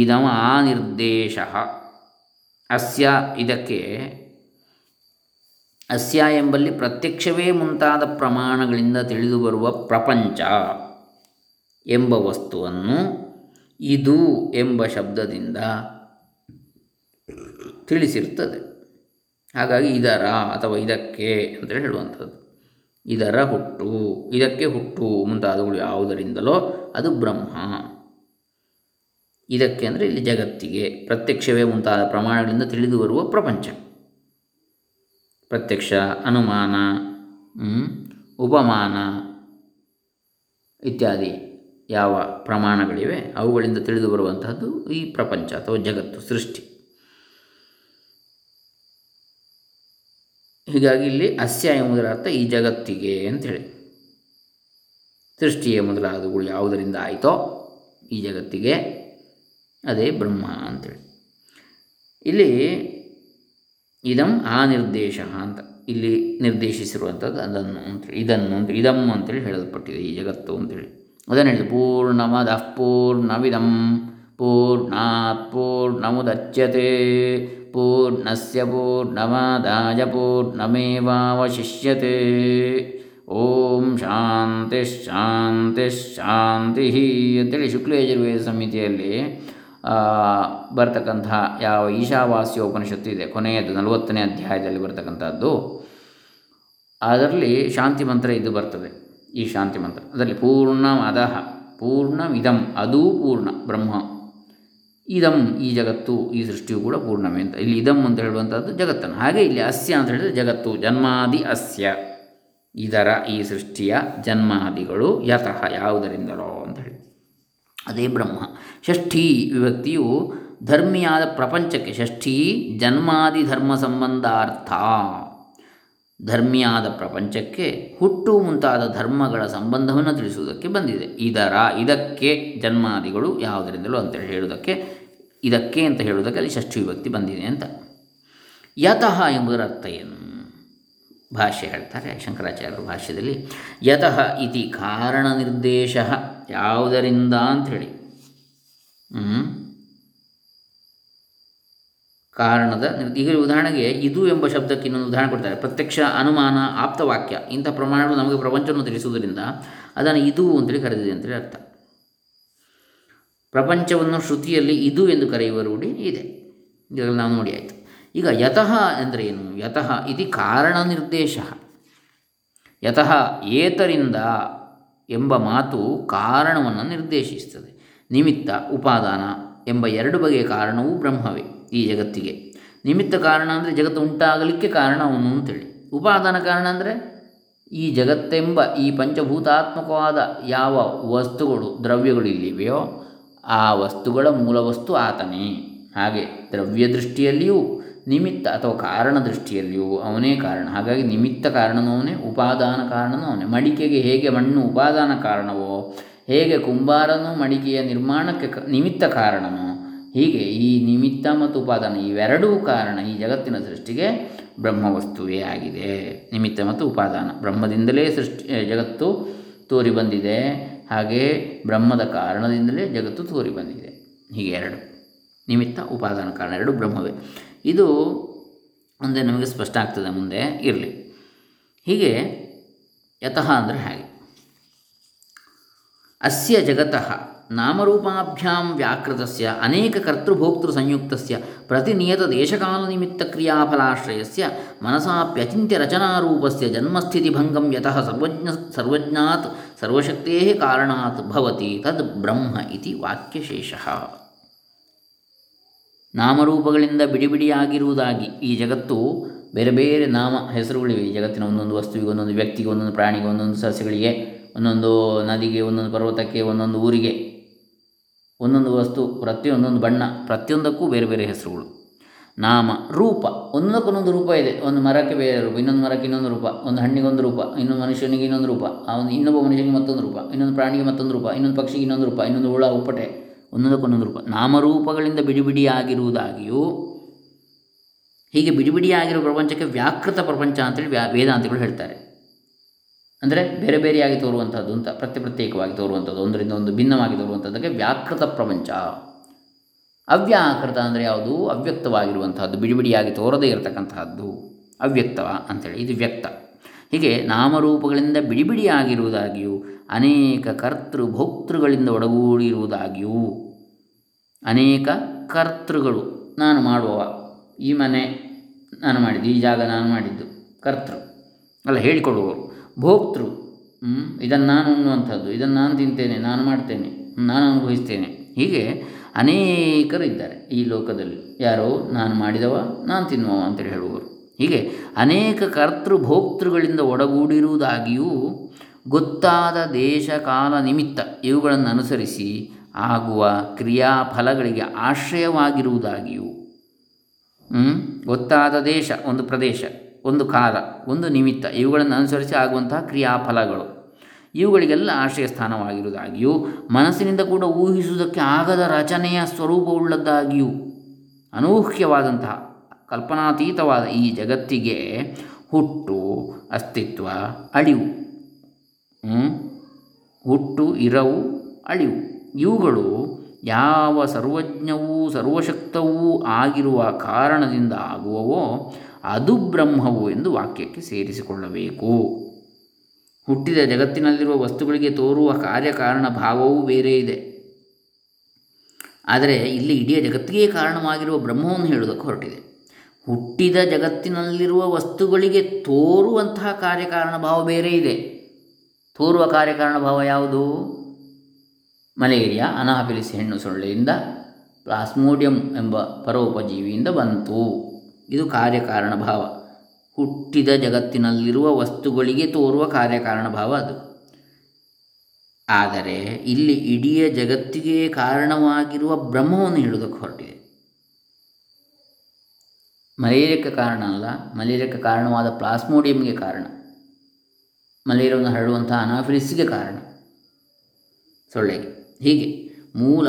ಇದಮ ಆನಿರ್ದೇಶಃ. ಅಸ್ಯ ಇದಕ್ಕೆ, ಅಸ್ಯ ಎಂಬಲ್ಲಿ ಪ್ರತ್ಯಕ್ಷವೇ ಮುಂತಾದ ಪ್ರಮಾಣಗಳಿಂದ ತಿಳಿದುಬರುವ ಪ್ರಪಂಚ ಎಂಬ ವಸ್ತುವನ್ನು ಇದು ಎಂಬ ಶಬ್ದದಿಂದ ತಿಳಿಸಿರ್ತದೆ. ಹಾಗಾಗಿ ಇದರ ಅಥವಾ ಇದಕ್ಕೆ ಅಂತೇಳಿ ಹೇಳುವಂಥದ್ದು, ಇದರ ಹುಟ್ಟು, ಇದಕ್ಕೆ ಹುಟ್ಟು ಮುಂತಾದವುಗಳು ಯಾವುದರಿಂದಲೋ ಅದು ಬ್ರಹ್ಮ. ಇದಕ್ಕೆ ಅಂದರೆ ಇಲ್ಲಿ ಜಗತ್ತಿಗೆ, ಪ್ರತ್ಯಕ್ಷವೇ ಮುಂತಾದ ಪ್ರಮಾಣಗಳಿಂದ ತಿಳಿದು ಬರುವ ಪ್ರಪಂಚ, ಪ್ರತ್ಯಕ್ಷ, ಅನುಮಾನ, ಉಪಮಾನ ಇತ್ಯಾದಿ ಯಾವ ಪ್ರಮಾಣಗಳಿವೆ ಅವುಗಳಿಂದ ತಿಳಿದು ಬರುವಂತಹದ್ದು ಈ ಪ್ರಪಂಚ ಅಥವಾ ಜಗತ್ತು, ಸೃಷ್ಟಿ. ಹೀಗಾಗಿ ಇಲ್ಲಿ ಅಸ್ಯ ಎಂಬುದರ ಅರ್ಥ ಈ ಜಗತ್ತಿಗೆ ಅಂಥೇಳಿ, ಸೃಷ್ಟಿಯೇ ಮೊದಲಾದವುಗಳು ಯಾವುದರಿಂದ ಆಯಿತೋ ಈ ಜಗತ್ತಿಗೆ ಅದೇ ಬ್ರಹ್ಮ ಅಂಥೇಳಿ. ಇಲ್ಲಿ ಇದಂ ಆ ನಿರ್ದೇಶ ಅಂತ ಇಲ್ಲಿ ನಿರ್ದೇಶಿಸಿರುವಂಥದ್ದು ಅದನ್ನು ಅಂಥೇಳಿ, ಇದನ್ನು ಅಂತೇಳಿ, ಇದಂ ಅಂತೇಳಿ ಹೇಳಲ್ಪಟ್ಟಿದೆ ಈ ಜಗತ್ತು ಅಂತೇಳಿ. ಅದನ್ನು ಹೇಳಿದೆ ಪೂರ್ಣಮದ ಪೂರ್ಣವಿದಂ ಪೂರ್ಣಾತ್ ಪೂರ್ಣಮುದಚ್ಯತೆ ಪೂರ್ಣಸ್ಯ ಪೂರ್ಣಮಾದಾಯ ಪೂರ್ಣಮೇವಾವಶಿಷ್ಯತೆ. ಓಂ ಶಾಂತಿ ಶಾಂತಿ ಶಾಂತಿ ಅಂತೇಳಿ ಶುಕ್ಲಯಜುರ್ವೇದ ಸಂಹಿತೆಯಲ್ಲಿ ಬರ್ತಕ್ಕಂಥ ಯಾವ ಈಶಾವಾಸ್ಯೋಪನಿಷತ್ತು ಇದೆ, ಕೊನೆಯದು 40ನೇ ಅಧ್ಯಾಯದಲ್ಲಿ ಬರ್ತಕ್ಕಂಥದ್ದು, ಅದರಲ್ಲಿ ಶಾಂತಿ ಮಂತ್ರ ಇದು ಬರ್ತದೆ. ಈ ಶಾಂತಿ ಮಂತ್ರ ಅದರಲ್ಲಿ ಪೂರ್ಣಮದಃ ಪೂರ್ಣಮಿದಂ, ಅದೂ ಪೂರ್ಣ ಬ್ರಹ್ಮ, ಇದಂ ಈ ಜಗತ್ತು, ಈ ಸೃಷ್ಟಿಯು ಕೂಡ ಪೂರ್ಣವೇ ಅಂತ. ಇಲ್ಲಿ ಇದಂ ಅಂತ ಹೇಳುವಂಥದ್ದು ಜಗತ್ತನ್ನು. ಹಾಗೆ ಇಲ್ಲಿ ಅಸ್ಯ ಅಂತ ಹೇಳಿದರೆ ಜಗತ್ತು, ಜನ್ಮಾದಿ ಅಸ್ಯ ಇದರ, ಈ ಸೃಷ್ಟಿಯ ಜನ್ಮಾದಿಗಳು ಯತಃ ಯಾವುದರಿಂದಲೋ ಅಂತ ಹೇಳಿ ಅದೇ ಬ್ರಹ್ಮ. ಷಷ್ಠಿ ವಿಭಕ್ತಿಯು ಧರ್ಮಿಯಾದ ಪ್ರಪಂಚಕ್ಕೆ, ಷಷ್ಠಿ ಜನ್ಮಾದಿ ಧರ್ಮ ಸಂಬಂಧಾರ್ಥ, ಧರ್ಮಿಯಾದ ಪ್ರಪಂಚಕ್ಕೆ ಹುಟ್ಟು ಮುಂತಾದ ಧರ್ಮಗಳ ಸಂಬಂಧವನ್ನು ತಿಳಿಸುವುದಕ್ಕೆ ಬಂದಿದೆ. ಇದಕ್ಕೆ ಜನ್ಮಾದಿಗಳು ಯಾವುದರಿಂದಲೂ ಅಂತೇಳಿ ಹೇಳುವುದಕ್ಕೆ, ಇದಕ್ಕೆ ಅಂತ ಹೇಳುವುದಕ್ಕೆ ಅಲ್ಲಿ ಷಷ್ಠಿ ವಿಭಕ್ತಿ ಬಂದಿದೆ ಅಂತ. ಯತಃ ಎಂಬುದರ ಅರ್ಥ ಏನು? ಭಾಷ್ಯ ಹೇಳ್ತಾರೆ ಶಂಕರಾಚಾರ್ಯರು ಭಾಷ್ಯದಲ್ಲಿ, ಯತಃ ಇತಿ ಕಾರಣ ನಿರ್ದೇಶ, ಯಾವುದರಿಂದ ಅಂಥೇಳಿ ಕಾರಣದ ಈಗ ಉದಾಹರಣೆಗೆ ಇದು ಎಂಬ ಶಬ್ದಕ್ಕೆ ಇನ್ನೊಂದು ಉದಾಹರಣೆ ಕೊಡ್ತಾರೆ. ಪ್ರತ್ಯಕ್ಷ, ಅನುಮಾನ, ಆಪ್ತವಾಕ್ಯ ಇಂಥ ಪ್ರಮಾಣಗಳು ನಮಗೆ ಪ್ರಪಂಚವನ್ನು ತಿಳಿಸುವುದರಿಂದ ಅದನ್ನು ಇದು ಅಂತೇಳಿ ಕರೆದಿದೆ ಅಂತೇಳಿ ಅರ್ಥ. ಪ್ರಪಂಚವನ್ನು ಶ್ರುತಿಯಲ್ಲಿ ಇದು ಎಂದು ಕರೆಯುವ ರೂಢಿ ಇದೆ, ಇದರಲ್ಲಿ ನಾವು ನೋಡಿ ಆಯಿತು. ಈಗ ಯತಃ ಅಂದರೆ ಏನು? ಯತಃ ಇದು ಕಾರಣ ನಿರ್ದೇಶ. ಯತಃ ಏತರಿಂದ ಎಂಬ ಮಾತು ಕಾರಣವನ್ನು ನಿರ್ದೇಶಿಸ್ತದೆ. ನಿಮಿತ್ತ, ಉಪಾದಾನ ಎಂಬ ಎರಡು ಬಗೆಯ ಕಾರಣವೂ ಬ್ರಹ್ಮವೇ ಈ ಜಗತ್ತಿಗೆ. ನಿಮಿತ್ತ ಕಾರಣ ಅಂದರೆ ಜಗತ್ತು ಉಂಟಾಗಲಿಕ್ಕೆ ಕಾರಣ ಅವನು ಅಂತೇಳಿ. ಉಪಾದಾನ ಕಾರಣ ಅಂದರೆ ಈ ಜಗತ್ತೆಂಬ ಈ ಪಂಚಭೂತಾತ್ಮಕವಾದ ಯಾವ ವಸ್ತುಗಳು, ದ್ರವ್ಯಗಳು ಇಲ್ಲಿವೆಯೋ ಆ ವಸ್ತುಗಳ ಮೂಲ ವಸ್ತು ಆತನೇ. ಹಾಗೆ ದ್ರವ್ಯ ದೃಷ್ಟಿಯಲ್ಲಿಯೂ ನಿಮಿತ್ತ ಅಥವಾ ಕಾರಣ ದೃಷ್ಟಿಯಲ್ಲಿಯೂ ಅವನೇ ಕಾರಣ. ಹಾಗಾಗಿ ನಿಮಿತ್ತ ಕಾರಣನೂ ಅವನೇ, ಉಪಾದಾನ ಕಾರಣನೂ ಅವನೇ. ಮಡಿಕೆಗೆ ಹೇಗೆ ಮಣ್ಣು ಉಪಾದಾನ ಕಾರಣವೋ, ಹೇಗೆ ಕುಂಬಾರನು ಮಡಿಕೆಯ ನಿರ್ಮಾಣಕ್ಕೆ ನಿಮಿತ್ತ ಕಾರಣನೋ, ಹೀಗೆ ಈ ನಿಮಿತ್ತ ಮತ್ತು ಉಪಾದಾನ ಇವೆರಡೂ ಕಾರಣ ಈ ಜಗತ್ತಿನ ಸೃಷ್ಟಿಗೆ ಬ್ರಹ್ಮವಸ್ತುವೇ ಆಗಿದೆ. ನಿಮಿತ್ತ ಮತ್ತು ಉಪಾದಾನ ಬ್ರಹ್ಮದಿಂದಲೇ ಜಗತ್ತು ತೋರಿ ಬಂದಿದೆ, ಹಾಗೆ ಬ್ರಹ್ಮದ ಕಾರಣದಿಂದಲೇ ಜಗತ್ತು ತೋರಿ ಬಂದಿದೆ. ಹೀಗೆ ಎರಡು ನಿಮಿತ್ತ ಉಪಾದಾನ ಕಾರಣ ಎರಡು ಬ್ರಹ್ಮವೇ. ಇದು ಮುಂದೆ ನಮಗೆ ಸ್ಪಷ್ಟ ಆಗ್ತದೆ, ಮುಂದೆ ಇರಲಿ. ಹೀಗೆ ಯತಃ ಅಂದರೆ ಹಾಗೆ. ಅಸ್ಯ ಜಗತಃ ನಾಮರೂಪಾಭ್ಯಾಂ ವ್ಯಾಕೃತಸ್ಯ ಅನೇಕ ಕರ್ತೃಭೋಕ್ತೃ ಸಂಯುಕ್ತಸ್ಯ ಪ್ರತಿನಿಯತ ದೇಶಕಾಲ ನಿಮಿತ್ತ ಕ್ರಿಯಾಫಲಾಶ್ರಯಸ್ಯ ಮನಸಾಪ್ಯಚಿಂತ್ಯ ರಚನಾರೂಪಸ್ಯ ಜನ್ಮಸ್ಥಿತಿಭಂಗಂ ಯತಃ ಸರ್ವಜ್ಞಾತ್ ಸರ್ವಶಕ್ತೇಃ ಕಾರಣಾತ್ ಭವತಿ ತದ್ ಬ್ರಹ್ಮ ಇತಿ ವಾಕ್ಯಶೇಷಃ. ನಾಮರೂಪಗಳಿಂದ ಬಿಡಿಬಿಡಿಯಾಗಿರುವುದಾಗಿ ಈ ಜಗತ್ತು, ಬೇರೆ ಬೇರೆ ನಾಮ ಹೆಸರುಗಳಿವೆ ಈ ಜಗತ್ತಿನ. ಒಂದೊಂದು ವಸ್ತುವಿಗೆ, ಒಂದೊಂದು ವ್ಯಕ್ತಿಗೆ, ಒಂದೊಂದು ಪ್ರಾಣಿಗೆ, ಒಂದೊಂದು ಸಸ್ಯಗಳಿಗೆ, ಒಂದೊಂದು ನದಿಗೆ, ಒಂದೊಂದು ಪರ್ವತಕ್ಕೆ, ಒಂದೊಂದು ಊರಿಗೆ, ಒಂದೊಂದು ವಸ್ತು, ಪ್ರತಿಯೊಂದೊಂದು ಬಣ್ಣ, ಪ್ರತಿಯೊಂದಕ್ಕೂ ಬೇರೆ ಬೇರೆ ಹೆಸರುಗಳು. ನಾಮ ರೂಪ, ಒಂದಕ್ಕೊಂದೊಂದು ರೂಪ ಇದೆ. ಒಂದು ಮರಕ್ಕೆ ಬೇರೆ ರೂಪ, ಇನ್ನೊಂದು ಮರಕ್ಕೆ ಇನ್ನೊಂದು ರೂಪ, ಒಂದು ಹಣ್ಣಿಗೊಂದು ರೂಪ, ಇನ್ನೊಂದು ಮನುಷ್ಯನಿಗೆ ಇನ್ನೊಂದು ರೂಪ, ಅವನು ಇನ್ನೊಬ್ಬ ಮನುಷ್ಯನಿಗೆ ಮತ್ತೊಂದು ರೂಪ, ಇನ್ನೊಂದು ಪ್ರಾಣಿಗೆ ಮತ್ತೊಂದು ರೂಪ, ಇನ್ನೊಂದು ಪಕ್ಷಿಗೆ ಇನ್ನೊಂದು ರೂಪ, ಇನ್ನೊಂದು ಹುಳ, ಉಪ್ಪಟೆ, ಒಂದೊಂದಕ್ಕೊಂದೊಂದು ರೂಪ. ನಾಮರೂಪಗಳಿಂದ ಬಿಡಿಬಿಡಿಯಾಗಿರುವುದಾಗಿಯೂ ಹೀಗೆ ಬಿಡಿಬಿಡಿಯಾಗಿರುವ ಪ್ರಪಂಚಕ್ಕೆ ವ್ಯಾಕೃತ ಪ್ರಪಂಚ ಅಂತೇಳಿ ವೇದಾಂತಿಗಳು ಹೇಳ್ತಾರೆ. ಅಂದರೆ ಬೇರೆ ಬೇರೆಯಾಗಿ ತೋರುವಂಥದ್ದು ಅಂತ, ಪ್ರತ್ಯೇಕವಾಗಿ ತೋರುವಂಥದ್ದು, ಒಂದರಿಂದ ಒಂದು ಭಿನ್ನವಾಗಿ ತೋರುವಂಥದ್ದಕ್ಕೆ ವ್ಯಾಕೃತ ಪ್ರಪಂಚ. ಅವ್ಯಾಕೃತ ಅಂದರೆ ಯಾವುದು? ಅವ್ಯಕ್ತವಾಗಿರುವಂಥದ್ದು, ಬಿಡಿಬಿಡಿಯಾಗಿ ತೋರದೇ ಇರತಕ್ಕಂತಹದ್ದು ಅವ್ಯಕ್ತವ ಅಂಥೇಳಿ, ಇದು ವ್ಯಕ್ತ. ಹೀಗೆ ನಾಮರೂಪಗಳಿಂದ ಬಿಡಿಬಿಡಿಯಾಗಿರುವುದಾಗಿಯೂ ಅನೇಕ ಕರ್ತೃಭೋಕ್ತೃಗಳಿಂದ ಒಡಗೂಡಿರುವುದಾಗಿಯೂ ಅನೇಕ ಕರ್ತೃಗಳು, ನಾನು ಮಾಡುವವ, ಈ ಮನೆ ನಾನು ಮಾಡಿದ್ದು, ಈ ಜಾಗ ನಾನು ಮಾಡಿದ್ದು ಕರ್ತೃ ಅಲ್ಲ, ಹೇಳಿಕೊಡುವವರು. ಭೋಕ್ತೃ ಇದನ್ನು ನಾನು ಅನ್ನುವಂಥದ್ದು, ಇದನ್ನು ನಾನು ತಿಂತೇನೆ, ನಾನು ಮಾಡ್ತೇನೆ, ನಾನು ಅನುಭವಿಸ್ತೇನೆ. ಹೀಗೆ ಅನೇಕರು ಇದ್ದಾರೆ ಈ ಲೋಕದಲ್ಲಿ. ಯಾರೋ ನಾನು ಮಾಡಿದವ, ನಾನು ತಿನ್ನುವ ಅಂತೇಳಿ ಹೇಳುವರು. ಹೀಗೆ ಅನೇಕ ಕರ್ತೃಭೋಕ್ತೃಗಳಿಂದ ಒಡಗೂಡಿರುವುದಾಗಿಯೂ ಗೊತ್ತಾದ ದೇಶ ಕಾಲ ನಿಮಿತ್ತ ಇವುಗಳನ್ನು ಅನುಸರಿಸಿ ಆಗುವ ಕ್ರಿಯಾಫಲಗಳಿಗೆ ಆಶ್ರಯವಾಗಿರುವುದಾಗಿಯೂ ಗೊತ್ತಾದ ದೇಶ, ಒಂದು ಪ್ರದೇಶ, ಒಂದು ಕಾಲ, ಒಂದು ನಿಮಿತ್ತ ಇವುಗಳನ್ನು ಅನುಸರಿಸಿ ಆಗುವಂತಹ ಕ್ರಿಯಾಫಲಗಳು ಇವುಗಳಿಗೆಲ್ಲ ಆಶ್ರಯ ಸ್ಥಾನವಾಗಿರುವುದಾಗಿಯೂ ಮನಸ್ಸಿನಿಂದ ಕೂಡ ಊಹಿಸುವುದಕ್ಕೆ ಆಗದ ರಚನೆಯ ಸ್ವರೂಪವುಳ್ಳದ್ದಾಗಿಯೂ ಅನೂಹ್ಯವಾದಂತಹ ಕಲ್ಪನಾತೀತವಾದ ಈ ಜಗತ್ತಿಗೆ ಹುಟ್ಟು, ಅಸ್ತಿತ್ವ, ಅಳಿವು, ಹುಟ್ಟು, ಇರವು, ಅಳಿವು ಇವುಗಳು ಯಾವ ಸರ್ವಜ್ಞವೂ ಸರ್ವಶಕ್ತವೂ ಆಗಿರುವ ಕಾರಣದಿಂದ ಆಗುವವೋ ಅದು ಬ್ರಹ್ಮವು ಎಂದು ವಾಕ್ಯಕ್ಕೆ ಸೇರಿಸಿಕೊಳ್ಳಬೇಕು. ಹುಟ್ಟಿದ ಜಗತ್ತಿನಲ್ಲಿರುವ ವಸ್ತುಗಳಿಗೆ ತೋರುವ ಕಾರ್ಯಕಾರಣ ಭಾವವೂ ಬೇರೆ ಇದೆ. ಆದರೆ ಇಲ್ಲಿ ಇಡೀ ಜಗತ್ತಿಗೆ ಕಾರಣವಾಗಿರುವ ಬ್ರಹ್ಮವನ್ನು ಹೇಳುವುದಕ್ಕೆ ಹೊರಟಿದೆ. ಹುಟ್ಟಿದ ಜಗತ್ತಿನಲ್ಲಿರುವ ವಸ್ತುಗಳಿಗೆ ತೋರುವಂತಹ ಕಾರ್ಯಕಾರಣ ಭಾವ ಬೇರೆ ಇದೆ. ತೋರುವ ಕಾರ್ಯಕಾರಣ ಭಾವ ಯಾವುದು? ಮಲೇರಿಯಾ ಅನಾಫಿಲಿಸ್ ಹೆಣ್ಣು ಸೊಳ್ಳೆಯಿಂದ, ಪ್ಲಾಸ್ಮೋಡಿಯಂ ಎಂಬ ಪರೋಪಜೀವಿಯಿಂದ ಬಂತು. ಇದು ಕಾರ್ಯಕಾರಣ ಭಾವ. ಹುಟ್ಟಿದ ಜಗತ್ತಿನಲ್ಲಿರುವ ವಸ್ತುಗಳಿಗೆ ತೋರುವ ಕಾರ್ಯಕಾರಣ ಭಾವ ಅದು. ಆದರೆ ಇಲ್ಲಿ ಇಡೀ ಜಗತ್ತಿಗೆ ಕಾರಣವಾಗಿರುವ ಬ್ರಹ್ಮವನ್ನು ಹೇಳುವುದಕ್ಕೆ ಹೊರಟಿದೆ. ಮಲೇರಿಯಕ್ಕೆ ಕಾರಣ ಅಲ್ಲ, ಮಲೇರಿಯಕ್ಕೆ ಕಾರಣವಾದ ಪ್ಲಾಸ್ಮೋಡಿಯಂಗೆ ಕಾರಣ, ಮಲೇರಿಯಾವನ್ನು ಹರಡುವಂಥ ಅನಾಫಿಲಿಸ್ಗೆ ಕಾರಣ, ಸೊಳ್ಳೆಗೆ. ಹೀಗೆ ಮೂಲ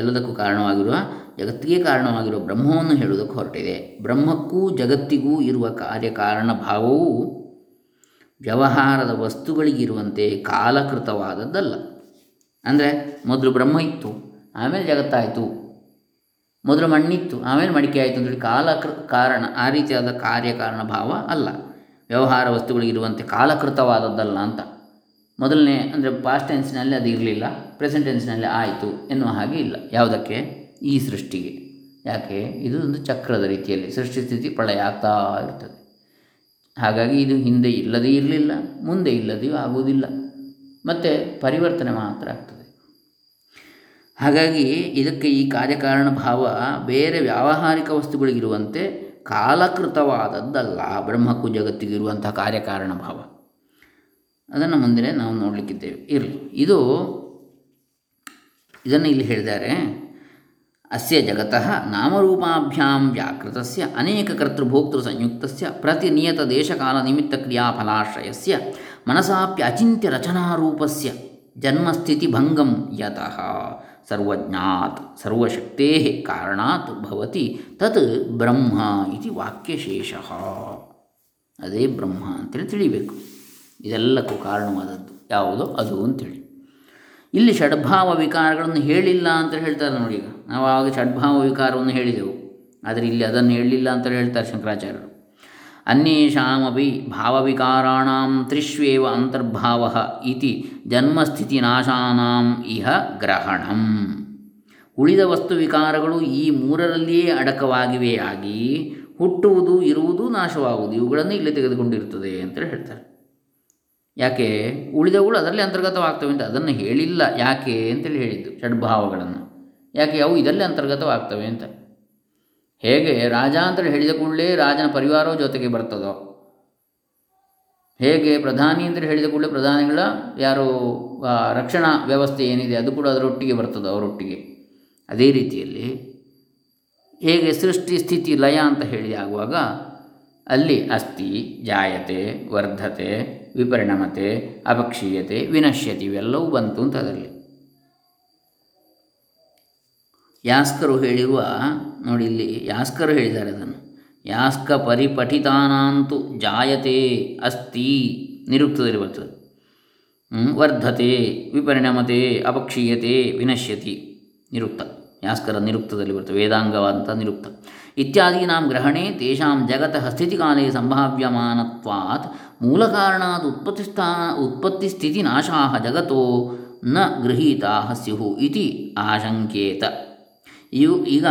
ಎಲ್ಲದಕ್ಕೂ ಕಾರಣವಾಗಿರುವ, ಜಗತ್ತಿಗೆ ಕಾರಣವಾಗಿರುವ ಬ್ರಹ್ಮವನ್ನು ಹೇಳುವುದಕ್ಕೆ ಹೊರಟಿದೆ. ಬ್ರಹ್ಮಕ್ಕೂ ಜಗತ್ತಿಗೂ ಇರುವ ಕಾರ್ಯಕಾರಣ ಭಾವವು ವ್ಯವಹಾರದ ವಸ್ತುಗಳಿಗಿರುವಂತೆ ಕಾಲಕೃತವಾದದ್ದಲ್ಲ. ಅಂದರೆ ಮೊದಲು ಬ್ರಹ್ಮ ಇತ್ತು, ಆಮೇಲೆ ಜಗತ್ತಾಯಿತು, ಮೊದಲು ಮಣ್ಣಿತ್ತು, ಆಮೇಲೆ ಮಡಿಕೆ ಆಯಿತು ಅಂತೇಳಿ ಕಾರಣ ಆ ರೀತಿಯಾದ ಕಾರ್ಯಕಾರಣ ಭಾವ ಅಲ್ಲ. ವ್ಯವಹಾರ ವಸ್ತುಗಳಿಗಿರುವಂತೆ ಕಾಲಕೃತವಾದದ್ದಲ್ಲ ಅಂತ. ಮೊದಲನೇ ಅಂದರೆ ಪಾಸ್ಟ್ ಟೆನ್ಸ್ನಲ್ಲಿ ಅದು ಇರಲಿಲ್ಲ, ಪ್ರೆಸೆಂಟ್ ಟೆನ್ಸ್ನಲ್ಲಿ ಆಯಿತು ಎನ್ನುವ ಹಾಗೆ ಇಲ್ಲ. ಯಾವುದಕ್ಕೆ? ಈ ಸೃಷ್ಟಿಗೆ. ಯಾಕೆ? ಇದು ಒಂದು ಚಕ್ರದ ರೀತಿಯಲ್ಲಿ ಸೃಷ್ಟಿ ಸ್ಥಿತಿ ಪ್ರಳಯ ಆಗ್ತಾ ಇರ್ತದೆ. ಹಾಗಾಗಿ ಇದು ಹಿಂದೆ ಇಲ್ಲದೇ ಇರಲಿಲ್ಲ, ಮುಂದೆ ಇಲ್ಲದೆಯೂ ಆಗುವುದಿಲ್ಲ, ಮತ್ತು ಪರಿವರ್ತನೆ ಮಾತ್ರ ಆಗ್ತದೆ. ಹಾಗಾಗಿ ಇದಕ್ಕೆ ಈ ಕಾರ್ಯಕಾರಣ ಭಾವ ಬೇರೆ ವ್ಯಾವಹಾರಿಕ ವಸ್ತುಗಳಿಗಿರುವಂತೆ ಕಾಲಕೃತವಾದದ್ದಲ್ಲ, ಬ್ರಹ್ಮಕ್ಕೂ ಜಗತ್ತಿಗಿರುವಂತಹ ಕಾರ್ಯಕಾರಣ ಭಾವ. ಅದನ್ನು ಮುಂದೆ ನಾವು ನೋಡಲಿಕ್ಕಿದ್ದೇವೆ. ಇರಲಿ, ಇದನ್ನು ಇಲ್ಲಿ ಹೇಳಿದ್ದಾರೆ. ಅಸ್ಯ ಜಗತಃ ನಾಮರೂಪಾಭ್ಯಾಂ ವ್ಯಾಕೃತಸ್ಯ ಅನೇಕ ಕರ್ತೃಭೋಕ್ತೃ ಸಂಯುಕ್ತಸ್ಯ ಪ್ರತಿನಿಯತ ದೇಶಕಾಲ ನಿಮಿತ್ತ ಕ್ರಿಯಾಫಲಾಶ್ರಯಸ್ಯ ಮನಸಾಪ್ಯಚಿಂತ್ಯ ರಚನಾರೂಪಸ್ಯ ಜನ್ಮಸ್ಥಿತಿ ಭಂಗಂ ಯತಃ ಸರ್ವಜ್ಞಾತ್ ಸರ್ವಶಕ್ತೇಃ ಕಾರಣಾತ್ ಭವತಿ ತತ್ ಬ್ರಹ್ಮ ಇತಿ ವಾಕ್ಯಶೇಷಃ. ಅದೇ ಬ್ರಹ್ಮ ಅಂತೇಳಿ ತಿಳಿಬೇಕು. ಇದೆಲ್ಲಕ್ಕೂ ಕಾರಣವಾದದ್ದು ಯಾವುದೋ ಅದು ಅಂತೇಳಿ ಇಲ್ಲಿ ಷಡ್ಭಾವ ವಿಕಾರಗಳನ್ನು ಹೇಳಿಲ್ಲ ಅಂತ ಹೇಳ್ತಾರೆ ನೋಡಿ. ಈಗ ನಾವು ಆವಾಗ ಷಡ್ಭಾವ ವಿಕಾರವನ್ನು ಹೇಳಿದೆವು, ಆದರೆ ಇಲ್ಲಿ ಅದನ್ನು ಹೇಳಿಲ್ಲ ಅಂತ ಹೇಳ್ತಾರೆ ಶಂಕರಾಚಾರ್ಯರು. ಅನ್ಯೇಷಾಮಪಿ ಭಾವವಿಕಾರಾಣಾಂ ತ್ರಿಷ್ವೇವ ಅಂತರ್ಭಾವ ಇತಿ ಜನ್ಮಸ್ಥಿತಿ ನಾಶಾನಾಂ ಇಹ ಗ್ರಹಣಂ. ಉಳಿದ ವಸ್ತು ವಿಕಾರಗಳು ಈ ಮೂರರಲ್ಲಿಯೇ ಅಡಕವಾಗಿವೆಯಾಗಿ ಹುಟ್ಟುವುದು, ಇರುವುದು, ನಾಶವಾಗುವುದು ಇವುಗಳನ್ನು ಇಲ್ಲೇ ತೆಗೆದುಕೊಂಡಿರುತ್ತದೆ ಅಂತೇಳಿ ಹೇಳ್ತಾರೆ. ಯಾಕೆ ಉಳಿದವುಗಳು ಅದರಲ್ಲಿ ಅಂತರ್ಗತವಾಗ್ತವೆ ಅಂತ ಅದನ್ನು ಹೇಳಿಲ್ಲ. ಯಾಕೆ ಅಂತೇಳಿ ಹೇಳಿದ್ದು ಷಡ್ಭಾವಗಳನ್ನು, ಯಾಕೆ ಅವು ಇದಲ್ಲೇ ಅಂತರ್ಗತವಾಗ್ತವೆ ಅಂತ. ಹೇಗೆ ರಾಜ ಅಂತೇಳಿ ಹೇಳಿದ ಕೂಡಲೇ ರಾಜನ ಪರಿವಾರವೂ ಜೊತೆಗೆ ಬರ್ತದೋ, ಹೇಗೆ ಪ್ರಧಾನಿ ಅಂತೇಳಿ ಹೇಳಿದ ಕೂಡಲೇ ಪ್ರಧಾನಿಗಳ ಯಾರು ರಕ್ಷಣಾ ವ್ಯವಸ್ಥೆ ಏನಿದೆ ಅದು ಕೂಡ ಅದರೊಟ್ಟಿಗೆ ಬರ್ತದೋ, ಅವರೊಟ್ಟಿಗೆ. ಅದೇ ರೀತಿಯಲ್ಲಿ ಹೇಗೆ ಸೃಷ್ಟಿ ಸ್ಥಿತಿ ಲಯ ಅಂತ ಹೇಳಿ ಆಗುವಾಗ ಅಲ್ಲಿ ಅಸ್ತಿ, ಜಾಯತೆ, ವರ್ಧತೆ, ವಿಪರಿಣಮತೆ, ಅಪಕ್ಷೀಯತೆ, ವಿನಶ್ಯತೆ ಇವೆಲ್ಲವೂ ಬಂತು ಅಂತ. ಅದರಲ್ಲಿ ಯಾಸ್ಕರು ಹೇಳಿರುವ ನೋಡಿ, ಇಲ್ಲಿ ಯಾಸ್ಕರು ಹೇಳಿದ್ದಾರೆ ಅದನ್ನು. ಯಾಸ್ಕ ಪರಿಪಠಿತಾನಾಂತು ಜಾಯತೆ ಅಸ್ತಿ ನಿರುಕ್ತದಲ್ಲಿ ಬರ್ತದೆ, ವರ್ಧತೆ, ವಿಪರಿಣಮತೆ, ಅಪಕ್ಷೀಯತೆ, ವಿನಶ್ಯತಿ ನಿರುಕ್ತ. ಯಾಸ್ಕರ ನಿರುಕ್ತದಲ್ಲಿ ಬರ್ತದೆ, ವೇದಾಂಗವಾದಂಥ ನಿರುಕ್ತ. ಇತ್ಯಾದೀನಾಂ ಗ್ರಹಣೆ ತೇಷಾಂ ಜಗತಃ ಸ್ಥಿತಿಕಾಲೇ ಸಂಭಾವ್ಯಮಾನತ್ವಾತ್ ಮೂಲಕಾರಣಾತ್ ಉತ್ಪತ್ತಿಸ್ಥಿತಿನಾಶಾಃ ಜಗತೋ ನ ಗೃಹೀತಾಃ ಸ್ಯುಃ ಇತಿ ಆಶಂಕೇತ. ಈಗ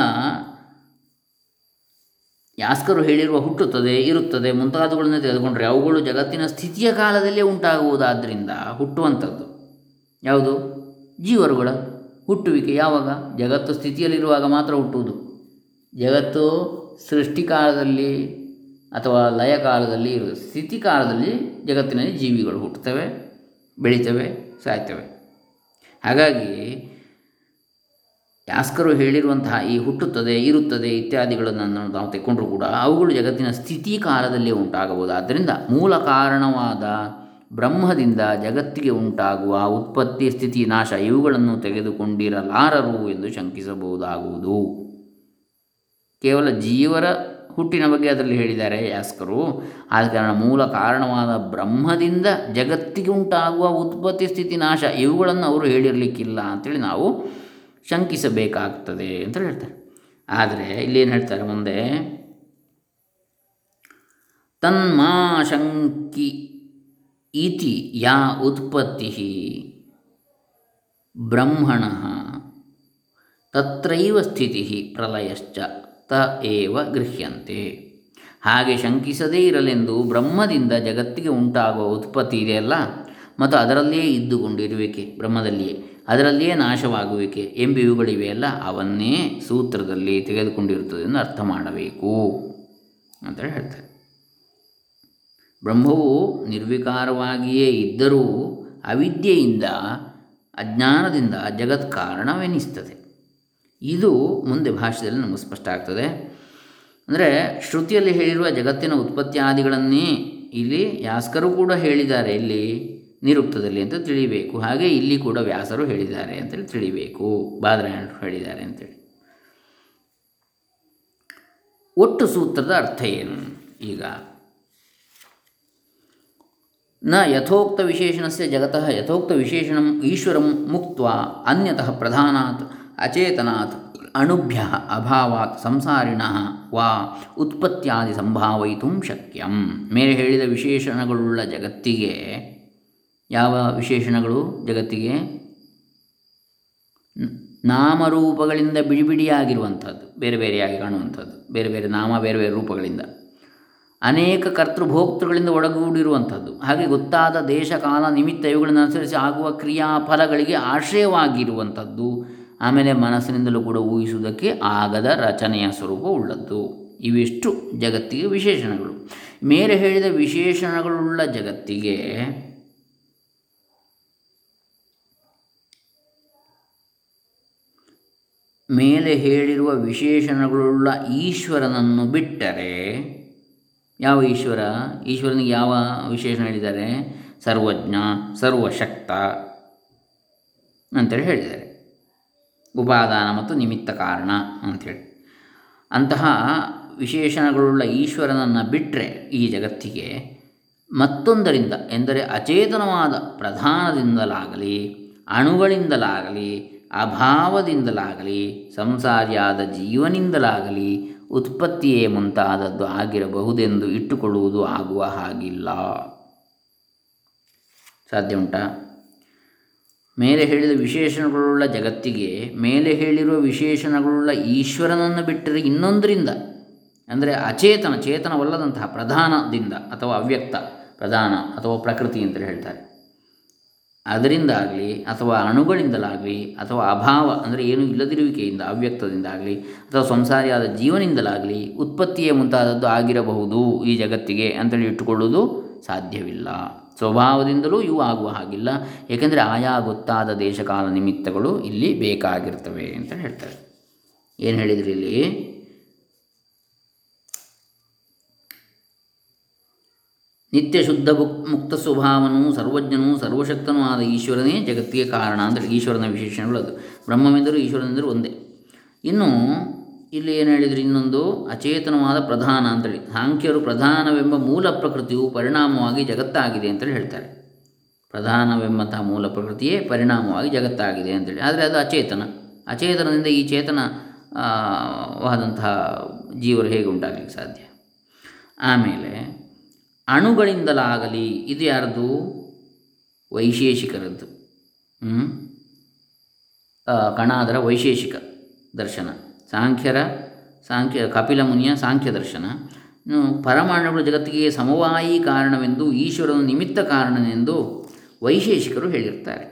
ಯಾಸ್ಕರು ಹೇಳಿರುವ ಹುಟ್ಟುತ್ತದೆ, ಇರುತ್ತದೆ ಮುಂತಾದವುಗಳನ್ನು ತೆಗೆದುಕೊಂಡ್ರೆ ಅವುಗಳು ಜಗತ್ತಿನ ಸ್ಥಿತಿಯ ಕಾಲದಲ್ಲೇ ಉಂಟಾಗುವುದಾದ್ದರಿಂದ ಹುಟ್ಟುವಂಥದ್ದು ಯಾವುದು? ಜೀವರುಗಳ ಹುಟ್ಟುವಿಕೆ. ಯಾವಾಗ? ಜಗತ್ತು ಸ್ಥಿತಿಯಲ್ಲಿರುವಾಗ ಮಾತ್ರ ಹುಟ್ಟುವುದು. ಜಗತ್ತು ಸೃಷ್ಟಿಕಾಲದಲ್ಲಿ ಅಥವಾ ಲಯ ಕಾಲದಲ್ಲಿ ಇರುವುದು. ಸ್ಥಿತಿ ಕಾಲದಲ್ಲಿ ಜಗತ್ತಿನಲ್ಲಿ ಜೀವಿಗಳು ಹುಟ್ಟುತ್ತವೆ, ಬೆಳೀತವೆ, ಸಾಯ್ತವೆ. ಹಾಗಾಗಿ ಯಾಸ್ಕರು ಹೇಳಿರುವಂತಹ ಈ ಹುಟ್ಟುತ್ತದೆ, ಇರುತ್ತದೆ ಇತ್ಯಾದಿಗಳನ್ನು ನಾವು ತೆಗೆದುಕೊಂಡರೂ ಕೂಡ ಅವುಗಳು ಜಗತ್ತಿನ ಸ್ಥಿತಿ ಕಾಲದಲ್ಲೇ ಉಂಟಾಗಬಹುದು. ಆದ್ದರಿಂದ ಮೂಲ ಕಾರಣವಾದ ಬ್ರಹ್ಮದಿಂದ ಜಗತ್ತಿಗೆ ಉಂಟಾಗುವ ಉತ್ಪತ್ತಿ, ಸ್ಥಿತಿ, ನಾಶ ಇವುಗಳನ್ನು ತೆಗೆದುಕೊಂಡಿರಲಾರರು ಎಂದು ಶಂಕಿಸಬಹುದಾಗುವುದು. ಕೇವಲ ಜೀವರ ಹುಟ್ಟಿನ ಬಗ್ಗೆ ಅದರಲ್ಲಿ ಹೇಳಿದ್ದಾರೆ ಯಾಸ್ಕರು. ಆದ ಕಾರಣ ಮೂಲ ಕಾರಣವಾದ ಬ್ರಹ್ಮದಿಂದ ಜಗತ್ತಿಗೆ ಉಂಟಾಗುವ ಉತ್ಪತ್ತಿ, ಸ್ಥಿತಿ, ನಾಶ ಇವುಗಳನ್ನು ಅವರು ಹೇಳಿರಲಿಕ್ಕಿಲ್ಲ ಅಂತೇಳಿ ನಾವು ಶಂಕಿಸಬೇಕಾಗ್ತದೆ ಅಂತ ಹೇಳ್ತಾರೆ. ಆದರೆ ಇಲ್ಲೇನು ಹೇಳ್ತಾರೆ ಮುಂದೆ? ತನ್ಮಾ ಶಂಕಿ ಇತಿ ಯಾ ಉತ್ಪತ್ತಿ ಬ್ರಹ್ಮಣಃ ತತ್ರೈವ ಸ್ಥಿತಿ ಪ್ರಲಯಶ್ಚ ತ ಏವ ಗೃಹ್ಯಂತೆ. ಹಾಗೆ ಶಂಕಿಸದೇ ಇರಲೆಂದು ಬ್ರಹ್ಮದಿಂದ ಜಗತ್ತಿಗೆ ಉಂಟಾಗುವ ಉತ್ಪತ್ತಿ ಇದೆಯಲ್ಲ, ಮತ್ತು ಅದರಲ್ಲಿಯೇ ಇದ್ದುಕೊಂಡಿರುವಿಕೆ, ಬ್ರಹ್ಮದಲ್ಲಿಯೇ ಅದರಲ್ಲಿಯೇ ನಾಶವಾಗುವಿಕೆ ಎಂಬಿವುಗಳಿವೆಯಲ್ಲ, ಅವನ್ನೇ ಸೂತ್ರದಲ್ಲಿ ತೆಗೆದುಕೊಂಡಿರುತ್ತದೆ ಎಂದು ಅರ್ಥ ಮಾಡಬೇಕು ಅಂತೇಳಿ ಹೇಳ್ತಾರೆ. ಬ್ರಹ್ಮವು ನಿರ್ವಿಕಾರವಾಗಿಯೇ ಇದ್ದರೂ ಅವಿದ್ಯೆಯಿಂದ, ಅಜ್ಞಾನದಿಂದ ಜಗತ್ ಕಾರಣವೆನಿಸ್ತದೆ. ಇದು ಮುಂದೆ ಭಾಷ್ಯದಲ್ಲಿ ನಮಗೆ ಸ್ಪಷ್ಟ ಆಗ್ತದೆ. ಅಂದರೆ ಶ್ರುತಿಯಲ್ಲಿ ಹೇಳಿರುವ ಜಗತ್ತಿನ ಉತ್ಪತ್ತಿಯಾದಿಗಳನ್ನೇ ಇಲ್ಲಿ ಯಾಸ್ಕರು ಕೂಡ ಹೇಳಿದ್ದಾರೆ, ಇಲ್ಲಿ ನಿರುಕ್ತದಲ್ಲಿ ಅಂತ ತಿಳಿಬೇಕು. ಹಾಗೆ ಇಲ್ಲಿ ಕೂಡ ವ್ಯಾಸರು ಹೇಳಿದ್ದಾರೆ ಅಂತೇಳಿ ತಿಳಿಬೇಕು, ಬಾದರಾಯಣರು ಹೇಳಿದ್ದಾರೆ ಅಂತೇಳಿ. ಒಟ್ಟು ಸೂತ್ರದ ಅರ್ಥ ಏನು ಈಗ? ನ ಯಥೋಕ್ತ ವಿಶೇಷಣಸ್ಯ ಜಗತಃ ಯಥೋಕ್ತ ವಿಶೇಷಣಂ ಈಶ್ವರಂ ಮುಕ್ತ್ವಾ ಅನ್ಯತಃ ಪ್ರಧಾನಾತ್ ಅಚೇತನಾತ್ ಅಣುಭ್ಯಃ ಅಭಾವಾತ್ ಸಂಸಾರಿಣಃ ವಾ ಉತ್ಪತ್ತ್ಯಾದಿ ಸಂಭಾವಯಿತು ಶಕ್ಯಂ. ಮೇಲೆ ಹೇಳಿದ ವಿಶೇಷಣಗಳುಳ್ಳ ಜಗತ್ತಿಗೆ, ಯಾವ ವಿಶೇಷಣಗಳು ಜಗತ್ತಿಗೆ? ನಾಮರೂಪಗಳಿಂದ ಬಿಡಿಬಿಡಿಯಾಗಿರುವಂಥದ್ದು, ಬೇರೆ ಬೇರೆಯಾಗಿ ಕಾಣುವಂಥದ್ದು, ಬೇರೆ ಬೇರೆ ನಾಮ, ಬೇರೆ ಬೇರೆ ರೂಪಗಳಿಂದ, ಅನೇಕ ಕರ್ತೃಭೋಕ್ತೃಗಳಿಂದ ಒಳಗೂಡಿರುವಂಥದ್ದು, ಹಾಗೆ ಗೊತ್ತಾದ ದೇಶ, ಕಾಲ, ನಿಮಿತ್ತ ಇವುಗಳನ್ನು ಅನುಸರಿಸಿ ಆಗುವ ಕ್ರಿಯಾಫಲಗಳಿಗೆ ಆಶ್ರಯವಾಗಿರುವಂಥದ್ದು, ಆಮೇಲೆ ಮನಸ್ಸಿನಿಂದಲೂ ಕೂಡ ಊಹಿಸುವುದಕ್ಕೆ ಆಗದ ರಚನೆಯ ಸ್ವರೂಪ ಉಳ್ಳದ್ದು. ಇವಿಷ್ಟು ಜಗತ್ತಿಗೆ ವಿಶೇಷಣಗಳು. ಮೇಲೆ ಹೇಳಿದ ವಿಶೇಷಣಗಳುಳ್ಳ ಜಗತ್ತಿಗೆ ಮೇಲೆ ಹೇಳಿರುವ ವಿಶೇಷಣಗಳುಳ್ಳ ಈಶ್ವರನನ್ನು ಬಿಟ್ಟರೆ, ಯಾವ ಈಶ್ವರ, ಈಶ್ವರನಿಗೆ ಯಾವ ವಿಶೇಷಣ ಹೇಳಿದ್ದಾರೆ? ಸರ್ವಜ್ಞ, ಸರ್ವಶಕ್ತ ಅಂತೇಳಿ ಹೇಳಿದ್ದಾರೆ, ಉಪಾದಾನ ಮತ್ತು ನಿಮಿತ್ತ ಕಾರಣ ಅಂಥೇಳಿ. ಅಂತಹ ವಿಶೇಷಣಗಳುಳ್ಳ ಈಶ್ವರನನ್ನು ಬಿಟ್ಟರೆ ಈ ಜಗತ್ತಿಗೆ ಮತ್ತೊಂದರಿಂದ, ಎಂದರೆ ಅಚೇತನವಾದ ಪ್ರಧಾನದಿಂದಲಾಗಲಿ, ಅಣುಗಳಿಂದಲಾಗಲಿ, ಅಭಾವದಿಂದಲಾಗಲಿ, ಸಂಸಾರಿಯಾದ ಜೀವನಿಂದಲಾಗಲಿ ಉತ್ಪತ್ತಿಯೇ ಮುಂತಾದದ್ದು ಆಗಿರಬಹುದೆಂದು ಇಟ್ಟುಕೊಳ್ಳುವುದು ಆಗುವ ಹಾಗಿಲ್ಲ. ಸಾಧ್ಯ ಉಂಟಾ? ಮೇಲೆ ಹೇಳಿದ ವಿಶೇಷಣಗಳುಳ್ಳ ಜಗತ್ತಿಗೆ ಮೇಲೆ ಹೇಳಿರುವ ವಿಶೇಷಣಗಳುಳ್ಳ ಈಶ್ವರನನ್ನು ಬಿಟ್ಟರೆ ಇನ್ನೊಂದರಿಂದ, ಅಂದರೆ ಅಚೇತನ, ಚೇತನವಲ್ಲದಂತಹ ಪ್ರಧಾನದಿಂದ ಅಥವಾ ಅವ್ಯಕ್ತ ಪ್ರಧಾನ ಅಥವಾ ಪ್ರಕೃತಿ ಅಂತೇಳಿ ಹೇಳ್ತಾರೆ, ಅದರಿಂದಾಗಲಿ ಅಥವಾ ಅಣುಗಳಿಂದಲಾಗಲಿ ಅಥವಾ ಅಭಾವ ಅಂದರೆ ಏನೂ ಇಲ್ಲದಿರುವಿಕೆಯಿಂದ ಅವ್ಯಕ್ತದಿಂದಾಗಲಿ ಅಥವಾ ಸಂಸಾರಿಯಾದ ಜೀವನಿಂದಲಾಗಲಿ ಉತ್ಪತ್ತಿಯೇ ಮುಂತಾದದ್ದು ಆಗಿರಬಹುದು ಈ ಜಗತ್ತಿಗೆ ಅಂತೇಳಿ ಇಟ್ಟುಕೊಳ್ಳುವುದು ಸಾಧ್ಯವಿಲ್ಲ. ಸ್ವಭಾವದಿಂದಲೂ ಇವು ಆಗುವ ಹಾಗಿಲ್ಲ, ಏಕೆಂದರೆ ಆಯಾ ಗೊತ್ತಾದ ದೇಶಕಾಲ ನಿಮಿತ್ತಗಳು ಇಲ್ಲಿ ಬೇಕಾಗಿರ್ತವೆ ಅಂತ ಹೇಳ್ತಾರೆ. ಏನು ಹೇಳಿದ್ರಿ ಇಲ್ಲಿ? ನಿತ್ಯ ಶುದ್ಧ ಮುಕ್ತ ಸ್ವಭಾವನೂ ಸರ್ವಜ್ಞನೂ ಸರ್ವಶಕ್ತನೂ ಆದ ಈಶ್ವರನೇ ಜಗತ್ತಿಗೆ ಕಾರಣ ಅಂದರೆ ಈಶ್ವರನ ವಿಶೇಷಣಗಳು ಅದು. ಬ್ರಹ್ಮವೆಂದರೂ ಈಶ್ವರನೆಂದರೂ ಒಂದೇ. ಇನ್ನು ಇಲ್ಲಿ ಏನು ಹೇಳಿದರೆ ಇನ್ನೊಂದು ಅಚೇತನವಾದ ಪ್ರಧಾನ ಅಂತೇಳಿ ಸಾಂಖ್ಯರು ಪ್ರಧಾನವೆಂಬ ಮೂಲ ಪ್ರಕೃತಿಯು ಪರಿಣಾಮವಾಗಿ ಜಗತ್ತಾಗಿದೆ ಅಂತೇಳಿ ಹೇಳ್ತಾರೆ. ಪ್ರಧಾನವೆಂಬಂತಹ ಮೂಲ ಪ್ರಕೃತಿಯೇ ಪರಿಣಾಮವಾಗಿ ಜಗತ್ತಾಗಿದೆ ಅಂತೇಳಿ. ಆದರೆ ಅದು ಅಚೇತನ, ಅಚೇತನದಿಂದ ಈ ಚೇತನ ವಾದಂತಹ ಜೀವರು ಹೇಗೆ ಉಂಟಾಗಲಿಕ್ಕೆ ಸಾಧ್ಯ? ಆಮೇಲೆ ಅಣುಗಳಿಂದಲಾಗಲಿ, ಇದು ಯಾರದು? ವೈಶೇಷಿಕರದ್ದು. ಕಣಾದರ ವೈಶೇಷಿಕ ದರ್ಶನ, ಸಾಂಖ್ಯ ಕಪಿಲ ಮುನಿಯ ಸಾಂಖ್ಯ ದರ್ಶನ. ಪರಮಾಣುಗಳು ಜಗತ್ತಿಗೆ ಸಮವಾಯಿ ಕಾರಣವೆಂದು, ಈಶ್ವರನ ನಿಮಿತ್ತ ಕಾರಣವೆಂದು ವೈಶೇಷಿಕರು ಹೇಳಿರ್ತಾರೆ.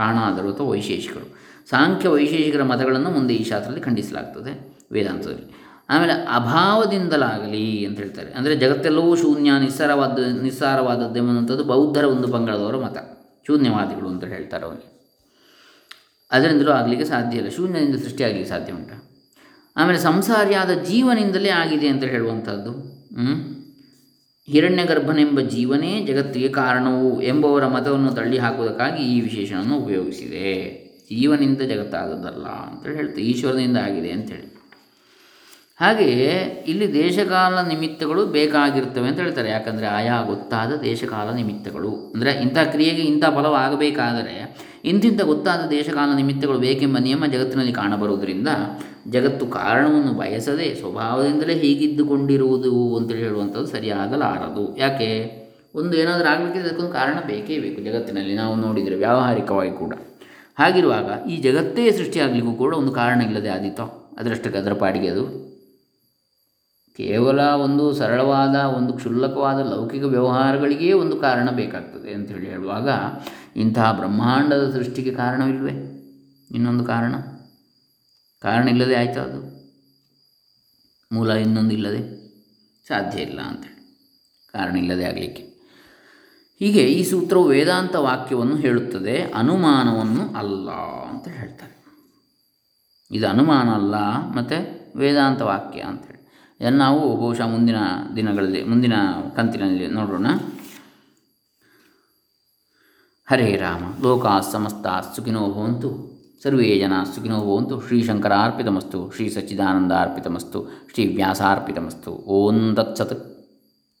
ಕಾಣಾದರು ಅಥವಾ ವೈಶೇಷಿಕರು, ಸಾಂಖ್ಯ ವೈಶೇಷಿಕರ ಮತಗಳನ್ನು ಮುಂದೆ ಈ ಶಾಸ್ತ್ರದಲ್ಲಿ ಖಂಡಿಸಲಾಗ್ತದೆ ವೇದಾಂತದಲ್ಲಿ. ಆಮೇಲೆ ಅಭಾವದಿಂದಲಾಗಲಿ ಅಂತ ಹೇಳ್ತಾರೆ. ಅಂದರೆ ಜಗತ್ತೆಲ್ಲವೂ ಶೂನ್ಯ ನಿಸ್ಸಾರವಾದದ್ದು ಎಂಬುವಂಥದ್ದು ಬೌದ್ಧರ ಒಂದು ಪಂಗಡದವರ ಮತ, ಶೂನ್ಯವಾದಿಗಳು ಅಂತ ಹೇಳ್ತಾರೆ ಅವರಿಗೆ. ಅದರಿಂದಲೂ ಆಗಲಿಕ್ಕೆ ಸಾಧ್ಯ ಇಲ್ಲ, ಶೂನ್ಯದಿಂದ ಸೃಷ್ಟಿಯಾಗಲಿಕ್ಕೆ ಸಾಧ್ಯ ಉಂಟು. ಆಮೇಲೆ ಸಂಸಾರಿಯಾದ ಜೀವನಿಂದಲೇ ಆಗಿದೆ ಅಂತ ಹೇಳುವಂಥದ್ದು, ಹಿರಣ್ಯಗರ್ಭನೆಂಬ ಜೀವನೇ ಜಗತ್ತಿಗೆ ಕಾರಣವು ಎಂಬುವರ ಮತವನ್ನು ತಳ್ಳಿ ಹಾಕುವುದಕ್ಕಾಗಿ ಈ ವಿಶೇಷಣವನ್ನು ಉಪಯೋಗಿಸಿದೆ. ಜೀವನಿಂದ ಜಗತ್ತಾದದ್ದಲ್ಲ ಅಂತೇಳಿ ಹೇಳ್ತಾರೆ, ಈಶ್ವರನಿಂದ ಆಗಿದೆ ಅಂತೇಳಿ. ಹಾಗೆಯೇ ಇಲ್ಲಿ ದೇಶಕಾಲ ನಿಮಿತ್ತಗಳು ಬೇಕಾಗಿರ್ತವೆ ಅಂತ ಹೇಳ್ತಾರೆ. ಯಾಕಂದರೆ ಆಯಾ ಗೊತ್ತಾದ ದೇಶಕಾಲ ನಿಮಿತ್ತಗಳು, ಅಂದರೆ ಇಂಥ ಕ್ರಿಯೆಗೆ ಇಂಥ ಫಲವಾಗಬೇಕಾದರೆ ಇಂತಿಂಥ ಗೊತ್ತಾದ ದೇಶಕಾಲ ನಿಮಿತ್ತಗಳು ಬೇಕೆಂಬ ನಿಯಮ ಜಗತ್ತಿನಲ್ಲಿ ಕಾಣಬರುವುದರಿಂದ ಜಗತ್ತು ಕಾರಣವನ್ನು ಬಯಸದೆ ಸ್ವಭಾವದಿಂದಲೇ ಹೀಗಿದ್ದುಕೊಂಡಿರುವುದು ಅಂತೇಳಿ ಹೇಳುವಂಥದ್ದು ಸರಿಯಾಗಲಾರದು. ಯಾಕೆ? ಒಂದು ಏನಾದರೂ ಆಗಲಿಕ್ಕಿದ್ರೆ ಅದಕ್ಕೊಂದು ಕಾರಣ ಬೇಕೇ ಬೇಕು ಜಗತ್ತಿನಲ್ಲಿ, ನಾವು ನೋಡಿದರೆ ವ್ಯಾವಹಾರಿಕವಾಗಿ ಕೂಡ. ಹಾಗಿರುವಾಗ ಈ ಜಗತ್ತೇ ಸೃಷ್ಟಿಯಾಗಲಿಕ್ಕೂ ಕೂಡ ಒಂದು ಕಾರಣ ಇಲ್ಲದೆ ಆದೀತೋ? ಅದರಷ್ಟಕ್ಕೆ ಅದರ ಪಾಡಿಗೆ ಅದು ಕೇವಲ ಒಂದು ಸರಳವಾದ ಒಂದು ಕ್ಷುಲ್ಲಕವಾದ ಲೌಕಿಕ ವ್ಯವಹಾರಗಳಿಗೆ ಒಂದು ಕಾರಣ ಬೇಕಾಗ್ತದೆ ಅಂಥೇಳಿ ಹೇಳುವಾಗ, ಇಂತಹ ಬ್ರಹ್ಮಾಂಡದ ಸೃಷ್ಟಿಗೆ ಕಾರಣವಿಲ್ವೇ ಇನ್ನೊಂದು ಕಾರಣ? ಕಾರಣ ಇಲ್ಲದೆ ಆಯಿತು, ಅದು ಮೂಲ ಇನ್ನೊಂದು ಇಲ್ಲದೆ ಸಾಧ್ಯ ಇಲ್ಲ ಅಂತೇಳಿ, ಕಾರಣ ಇಲ್ಲದೆ ಆಗಲಿಕ್ಕೆ. ಹೀಗೆ ಈ ಸೂತ್ರವು ವೇದಾಂತ ವಾಕ್ಯವನ್ನು ಹೇಳುತ್ತದೆ, ಅನುಮಾನವನ್ನು ಅಲ್ಲ ಅಂತ ಹೇಳ್ತಾರೆ. ಇದು ಅನುಮಾನ ಅಲ್ಲ ಮತ್ತು ವೇದಾಂತ ವಾಕ್ಯ ಅಂತೇಳಿ ಇದನ್ನು ನಾವು ಬಹುಶಃ ಮುಂದಿನ ದಿನಗಳಲ್ಲಿ ಮುಂದಿನ ಕಂತಿನಲ್ಲಿ ನೋಡೋಣ. ಹರೇ ರಾಮ. ಲೋಕಾ ಸಮಸ್ತಾ ಸುಖಿನೋ ಭವಂತು, ಸರ್ವೇ ಜನಾ ಸುಖಿನೋ ಭವಂತು. ಶ್ರೀಶಂಕರಾರ್ಪಿತಮಸ್ತು, ಶ್ರೀ ಸಚ್ಚಿದಾನಂದಾರ್ಪಿತಮಸ್ತು, ಶ್ರೀ ವ್ಯಾಸಾರ್ಪಿತಮಸ್ತು. ಓಂ ತತ್ಸತ್.